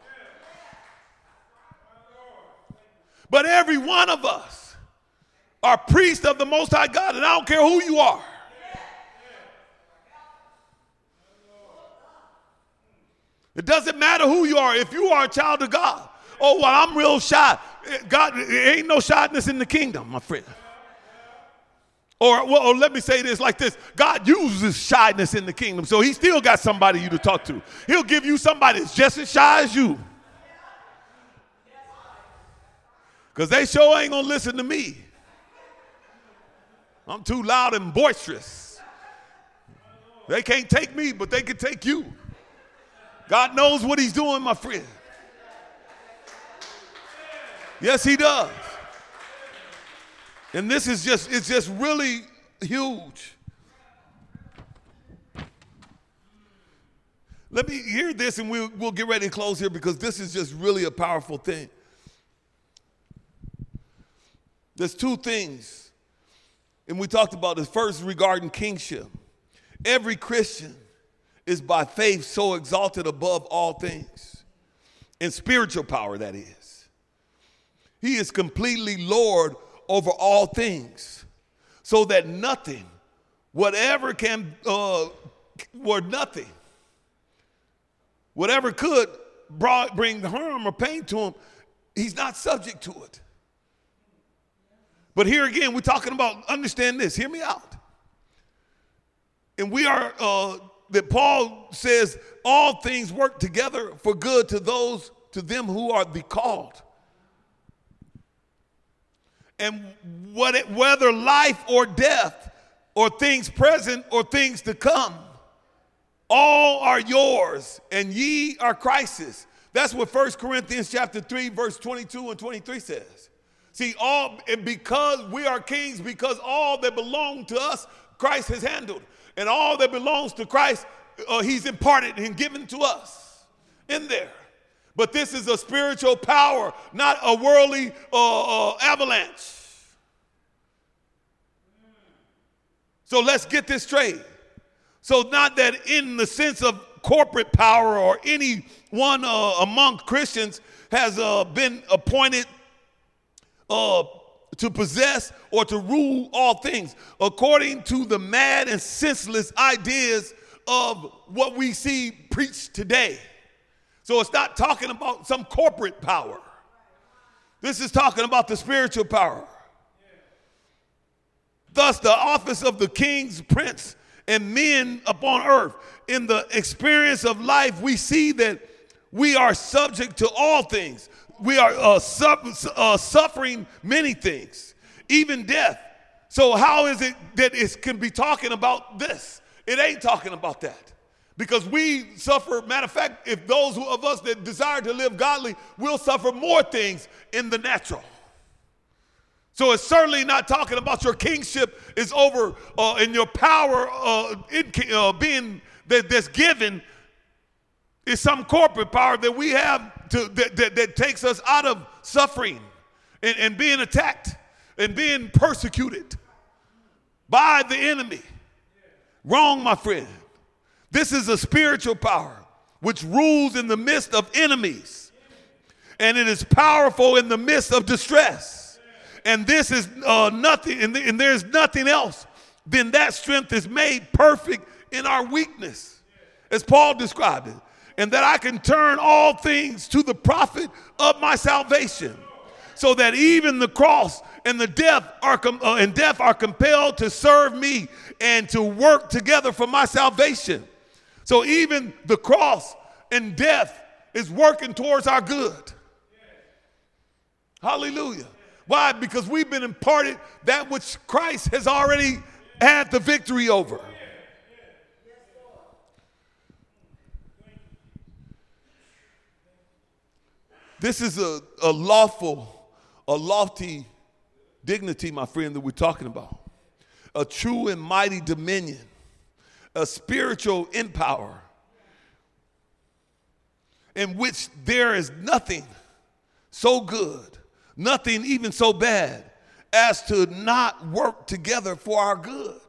But every one of us are priests of the Most High God, and I don't care who you are. It doesn't matter who you are. If you are a child of God, oh, well, I'm real shy. God, there ain't no shyness in the kingdom, my friend. Or let me say this like this. God uses shyness in the kingdom, so he still got somebody you to talk to. He'll give you somebody that's just as shy as you. Because they sure ain't going to listen to me. I'm too loud and boisterous. They can't take me, but they can take you. God knows what he's doing, my friend. Yes, he does. And this is just, it's just really huge. Let me hear this and we'll get ready to close here, because this is just really a powerful thing. There's two things, and we talked about this first regarding kingship. Every Christian is by faith so exalted above all things, in spiritual power, that is. He is completely Lord over all things, so that nothing, whatever can, or nothing, whatever could bring harm or pain to him, he's not subject to it. But here again, we're talking about, understand this, hear me out. And we are, that Paul says, all things work together for good to those, to them who are the called. And whether life or death, or things present or things to come, all are yours, and ye are Christ's. That's what 1 Corinthians chapter 3, verse 22 and 23 says. See, all, and because we are kings, because all that belong to us, Christ has handled. And all that belongs to Christ, he's imparted and given to us in there. But this is a spiritual power, not a worldly avalanche. So let's get this straight. So not that in the sense of corporate power, or any one among Christians has been appointed to possess or to rule all things according to the mad and senseless ideas of what we see preached today. So it's not talking about some corporate power. This is talking about the spiritual power. Thus, the office of the kings, prince, and men upon earth. In the experience of life, we see that we are subject to all things. We are suffering many things, even death. So how is it that it can be talking about this? It ain't talking about that, because we suffer. Matter of fact, if those of us that desire to live godly will suffer more things in the natural. So it's certainly not talking about your kingship is over and your power being that's given is some corporate power that we have. That takes us out of suffering and being attacked and being persecuted by the enemy. Wrong, my friend. This is a spiritual power which rules in the midst of enemies, and it is powerful in the midst of distress. And this is nothing, and there's nothing else than that strength is made perfect in our weakness, as Paul described it. And that I can turn all things to the profit of my salvation, so that even the cross and the death are compelled to serve me and to work together for my salvation. So even the cross and death is working towards our good. Hallelujah. Why? Because we've been imparted that which Christ has already had the victory over. This is a lofty dignity, my friend, that we're talking about. A true and mighty dominion. A spiritual empower in which there is nothing so good, nothing even so bad, as to not work together for our good.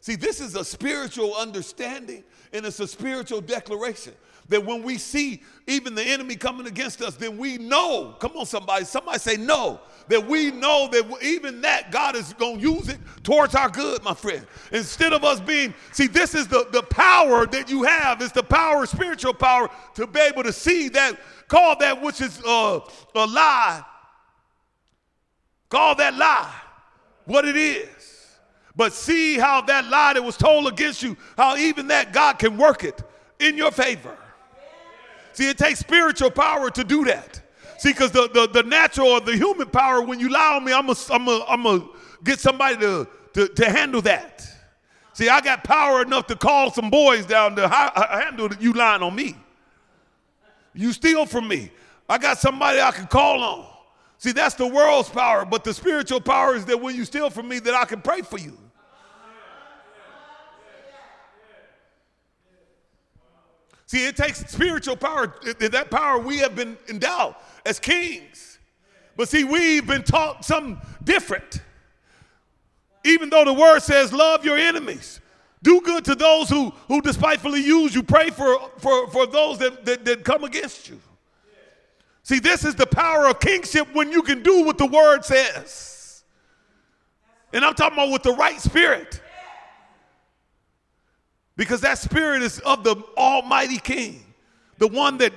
See, this is a spiritual understanding, and it's a spiritual declaration that when we see even the enemy coming against us, then we know, come on somebody, somebody say no, that we know that even that God is going to use it towards our good, my friend. Instead of us being, see, this is the power that you have. It's the power, spiritual power, to be able to see that, call that which is a lie, call that lie what it is. But see how that lie that was told against you, how even that God can work it in your favor. See, it takes spiritual power to do that. See, because the natural or the human power, when you lie on me, I'm gonna get somebody to handle that. See, I got power enough to call some boys down to handle you lying on me. You steal from me. I got somebody I can call on. See, that's the world's power, but the spiritual power is that when you steal from me, that I can pray for you. See, it takes spiritual power, that power we have been endowed as kings. But see, we've been taught something different. Even though the word says, love your enemies. Do good to those who despitefully use you. Pray for those that come against you. See, this is the power of kingship when you can do what the word says. And I'm talking about with the right spirit. Because that spirit is of the almighty king. The one that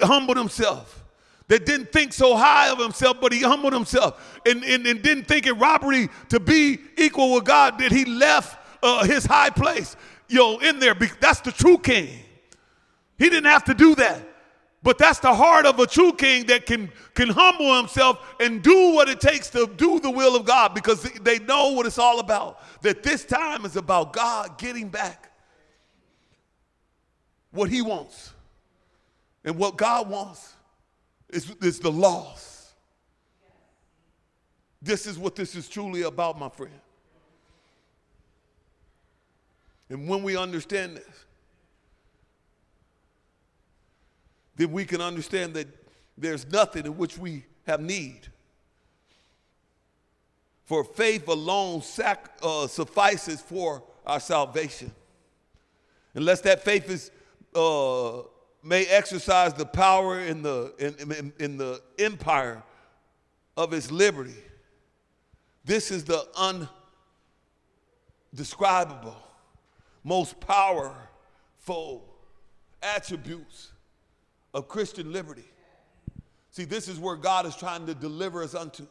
humbled himself. That didn't think so high of himself, but he humbled himself. And didn't think it robbery to be equal with God, that he left his high place in there. That's the true king. He didn't have to do that. But that's the heart of a true king that can humble himself and do what it takes to do the will of God, because they know what it's all about, that this time is about God getting back what he wants. And what God wants is the loss. This is what this is truly about, my friend. And when we understand this, then we can understand that there's nothing in which we have need. For faith alone suffices for our salvation. Unless that faith is may exercise the power in the empire of its liberty. This is the undescribable, most powerful attributes of Christian liberty. See, this is where God is trying to deliver us unto,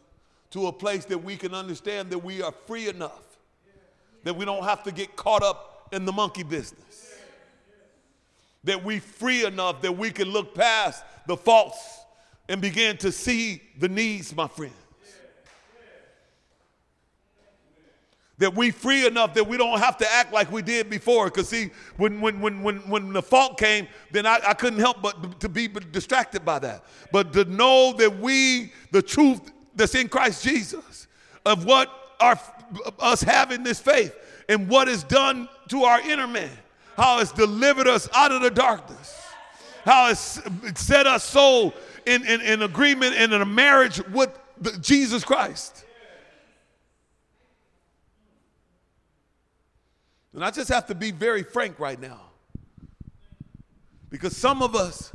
to a place that we can understand that we are free enough, that we don't have to get caught up in the monkey business, that we free enough that we can look past the faults and begin to see the needs, my friends. That we free enough that we don't have to act like we did before. Because see, when the fault came, then I couldn't help but to be distracted by that. But to know that the truth that's in Christ Jesus, of what us having this faith and what is done to our inner man, how it's delivered us out of the darkness, how it's set us so in agreement and in a marriage with Jesus Christ. And I just have to be very frank right now, because some of us,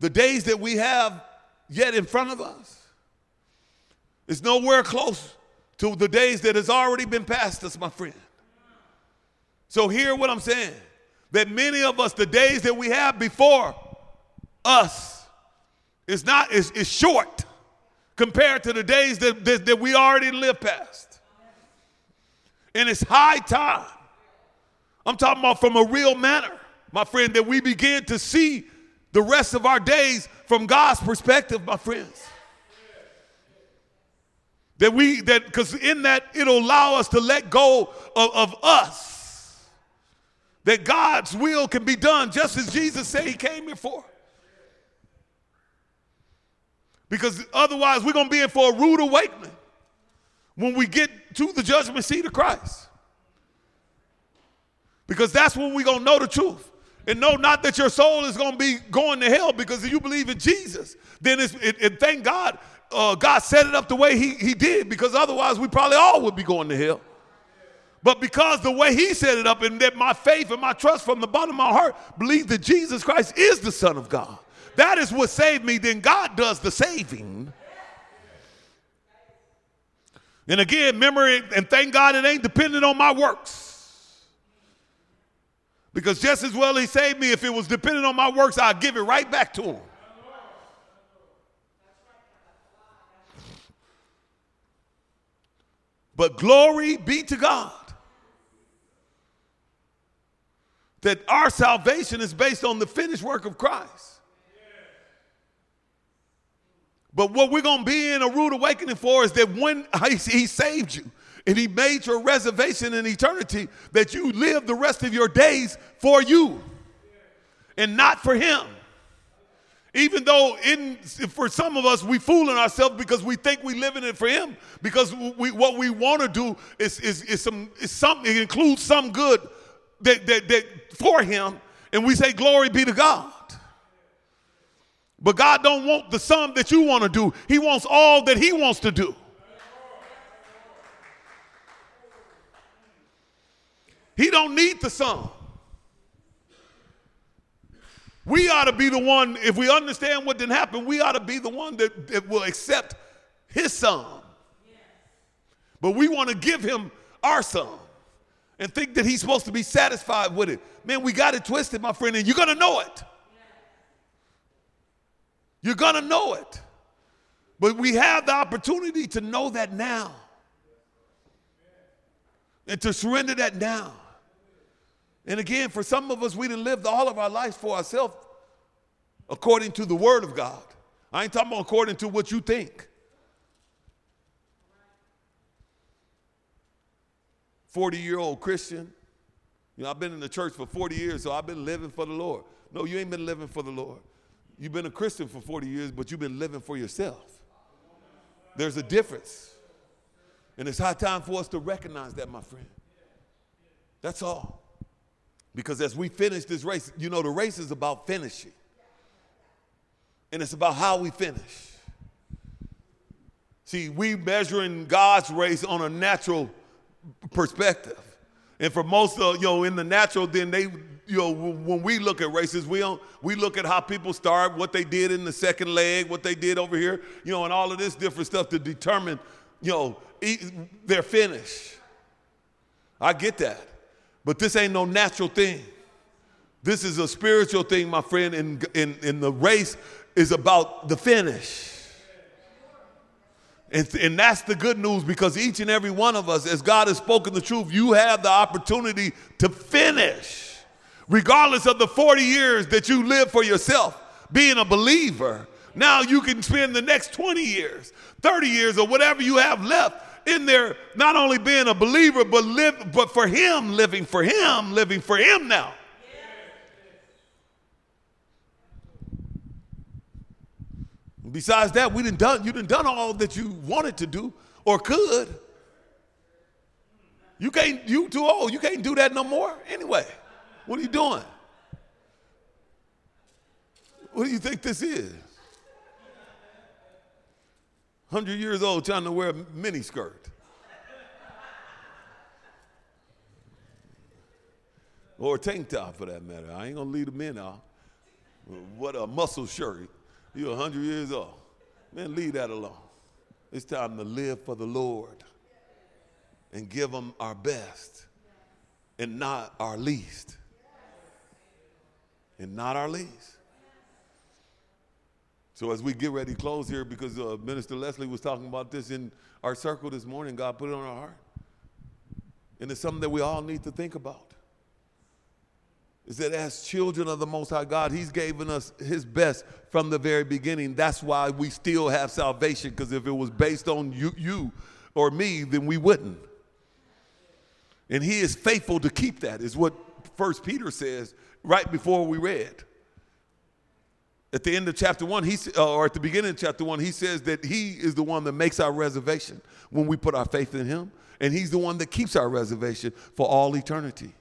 the days that we have yet in front of us is nowhere close to the days that has already been past us, my friend. So hear what I'm saying, that many of us, the days that we have before us is short compared to the days that we already live past. And it's high time. I'm talking about from a real manner my friend, that we begin to see the rest of our days from God's perspective, my friends. Because in that, it'll allow us to let go of us. That God's will can be done just as Jesus said he came here for. Because otherwise, we're going to be in for a rude awakening when we get to the judgment seat of Christ. Because that's when we're going to know the truth. And know not that your soul is going to be going to hell, because if you believe in Jesus, then thank God, God set it up the way he did, because otherwise we probably all would be going to hell. But because the way he set it up, and that my faith and my trust from the bottom of my heart, believe that Jesus Christ is the Son of God. That is what saved me. Then God does the saving. And again, memory, and thank God it ain't dependent on my works. Because just as well he saved me, if it was dependent on my works, I'd give it right back to him. But glory be to God that our salvation is based on the finished work of Christ. But what we're going to be in a rude awakening for is that when he saved you, and he made your reservation in eternity, that you live the rest of your days for you and not for him. Even though for some of us, we fooling ourselves because we think we living it for him, because what we want to do is something, it includes some good that for him, and we say glory be to God. But God don't want the sum that you want to do. He wants all that he wants to do. He don't need the sum. We ought to be the one, if we understand what didn't happen, we ought to be the one that will accept his sum. Yeah. But we want to give him our sum and think that he's supposed to be satisfied with it. Man, we got it twisted, my friend, and you're going to know it. Yeah. You're going to know it. But we have the opportunity to know that now and to surrender that now. And again, for some of us, we done lived all of our lives for ourselves according to the word of God. I ain't talking about according to what you think. Forty-year-old Christian. You know, I've been in the church for 40 years, so I've been living for the Lord. No, you ain't been living for the Lord. You've been a Christian for 40 years, but you've been living for yourself. There's a difference. And it's high time for us to recognize that, my friend. That's all. Because as we finish this race, you know, the race is about finishing. And it's about how we finish. See, we measuring God's race on a natural perspective. And for most of, you know, in the natural, then they, you know, when we look at races, we look at how people start, what they did in the second leg, what they did over here, you know, and all of this different stuff to determine, you know, their finish. I get that. But this ain't no natural thing. This is a spiritual thing, my friend, and the race is about the finish. And that's the good news, because each and every one of us, as God has spoken the truth, you have the opportunity to finish. Regardless of the 40 years that you live for yourself, being a believer, now you can spend the next 20 years, 30 years, or whatever you have left in there, not only being a believer, but for him, living for him now. Yeah. Besides that, you done all that you wanted to do or could. You too old, you can't do that no more. Anyway, what are you doing? What do you think this is? 100 years old trying to wear a mini skirt. Or a tank top, for that matter. I ain't going to leave the men out. What a muscle shirt. You're 100 years old. Man, leave that alone. It's time to live for the Lord and give him our best and not our least. And not our least. So as we get ready to close here, because Minister Leslie was talking about this in our circle this morning, God put it on our heart. And it's something that we all need to think about. is that as children of the Most High God, he's given us his best from the very beginning. That's why we still have salvation, because if it was based on you or me, then we wouldn't. And he is faithful to keep that, is what 1 Peter says right before we read. At the end of chapter 1, at the beginning of chapter 1, he says that he is the one that makes our reservation when we put our faith in him. And he's the one that keeps our reservation for all eternity.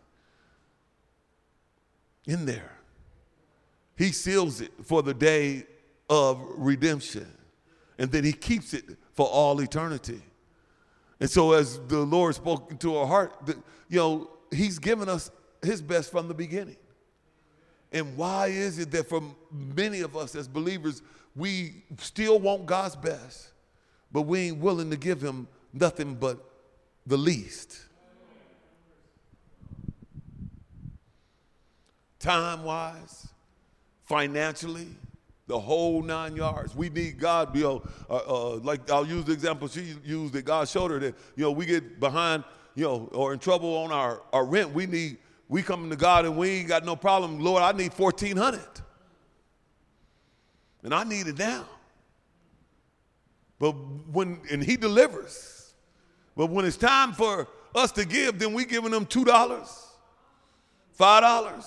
In there. He seals it for the day of redemption. And then he keeps it for all eternity. And so as the Lord spoke to our heart, he's given us his best from the beginning. And why is it that for many of us as believers, we still want God's best, but we ain't willing to give him nothing but the least? Time-wise, financially, the whole 9 yards. We need God, like I'll use the example she used that God showed her that, we get behind, or in trouble on our rent. We coming to God and we ain't got no problem. Lord, I need $1,400. And I need it now. And he delivers. But when it's time for us to give, then we giving him $2, $5.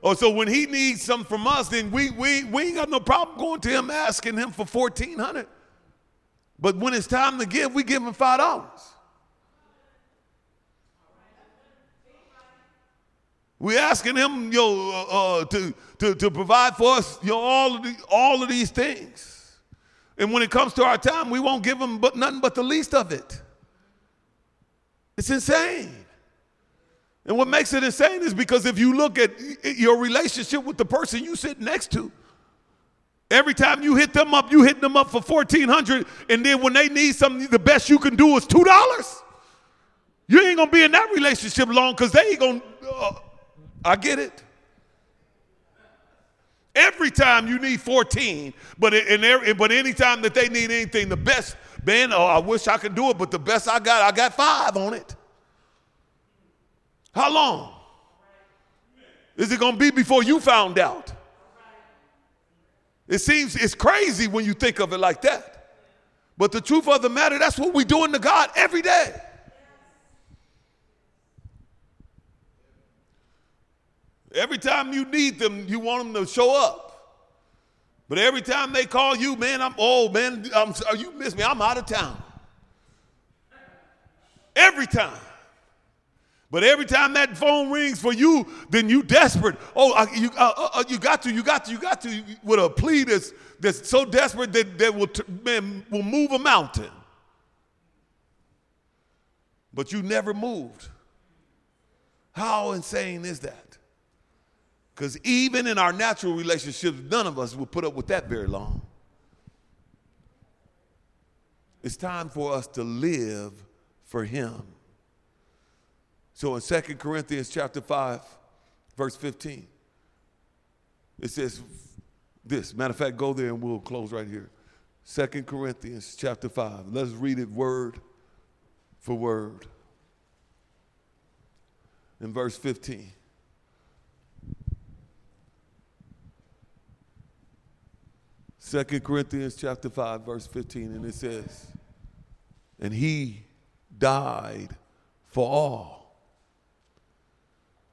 Or so when he needs something from us, then we ain't got no problem going to him asking him for $1,400. But when it's time to give, we give him $5. We asking him, to provide for us, all of these things, and when it comes to our time, we won't give him nothing but the least of it. It's insane, and what makes it insane is because if you look at your relationship with the person you sit next to, every time you hit them up, you hitting them up for $1,400, and then when they need something, the best you can do is $2. You ain't gonna be in that relationship long because they ain't gonna. I get it. Every time you need 14, but anytime that they need anything, the best, man, I wish I could do it, but the best I got 5 on it. How long is it going to be before you found out? It seems it's crazy when you think of it like that. But the truth of the matter, that's what we're doing to God every day. Every time you need them, you want them to show up. But every time they call you, man, I'm old, man, I'm sorry, you miss me, I'm out of town. Every time. But every time that phone rings for you, then you desperate. Oh, you got to, with a plea that's so desperate that will move a mountain. But you never moved. How insane is that? Because even in our natural relationships, none of us will put up with that very long. It's time for us to live for him. So in 2 Corinthians chapter 5, verse 15, it says this. Matter of fact, go there and we'll close right here. 2 Corinthians chapter 5. Let's read it word for word. In verse 15. Second Corinthians chapter 5, verse 15, and it says, and he died for all.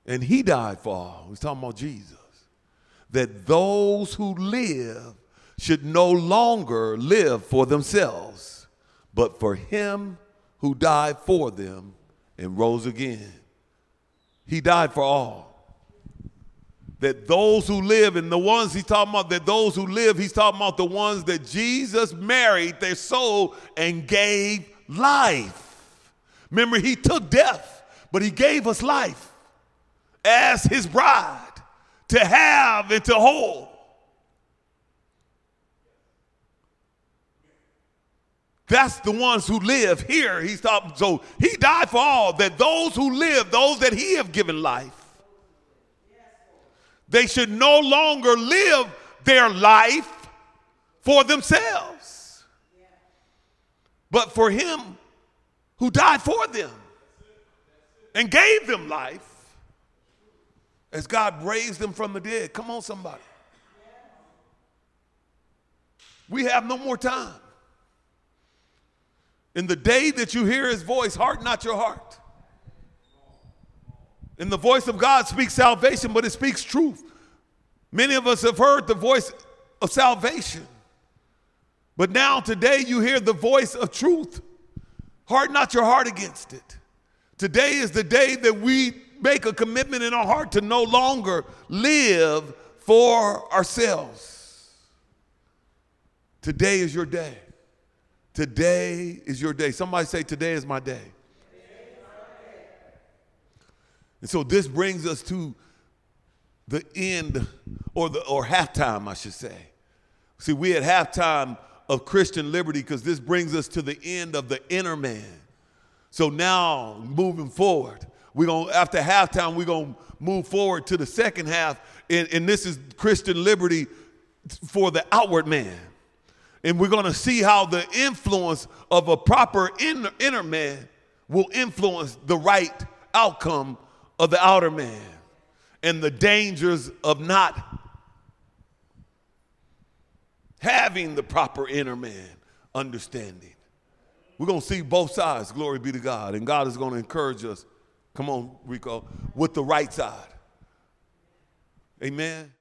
And he died for all. He's talking about Jesus. That those who live should no longer live for themselves, but for him who died for them and rose again. He died for all. That those who live, and the ones he's talking about, that those who live, he's talking about the ones that Jesus married their soul and gave life. Remember, he took death, but he gave us life as his bride to have and to hold. That's the ones who live here. He's talking, so he died for all, that those who live, those that he have given life, they should no longer live their life for themselves, but for him who died for them and gave them life as God raised them from the dead. Come on, somebody. We have no more time. In the day that you hear his voice, harden not your heart. And the voice of God speaks salvation, but it speaks truth. Many of us have heard the voice of salvation. But now today you hear the voice of truth. Harden not your heart against it. Today is the day that we make a commitment in our heart to no longer live for ourselves. Today is your day. Today is your day. Somebody say, today is my day. And so this brings us to the end, or halftime, I should say. See, we had halftime of Christian liberty because this brings us to the end of the inner man. So now, moving forward, after halftime, we're going to move forward to the second half, and this is Christian liberty for the outward man. And we're going to see how the influence of a proper inner man will influence the right outcome of the outer man, and the dangers of not having the proper inner man understanding. We're going to see both sides, glory be to God, and God is going to encourage us, come on, Rico, with the right side. Amen.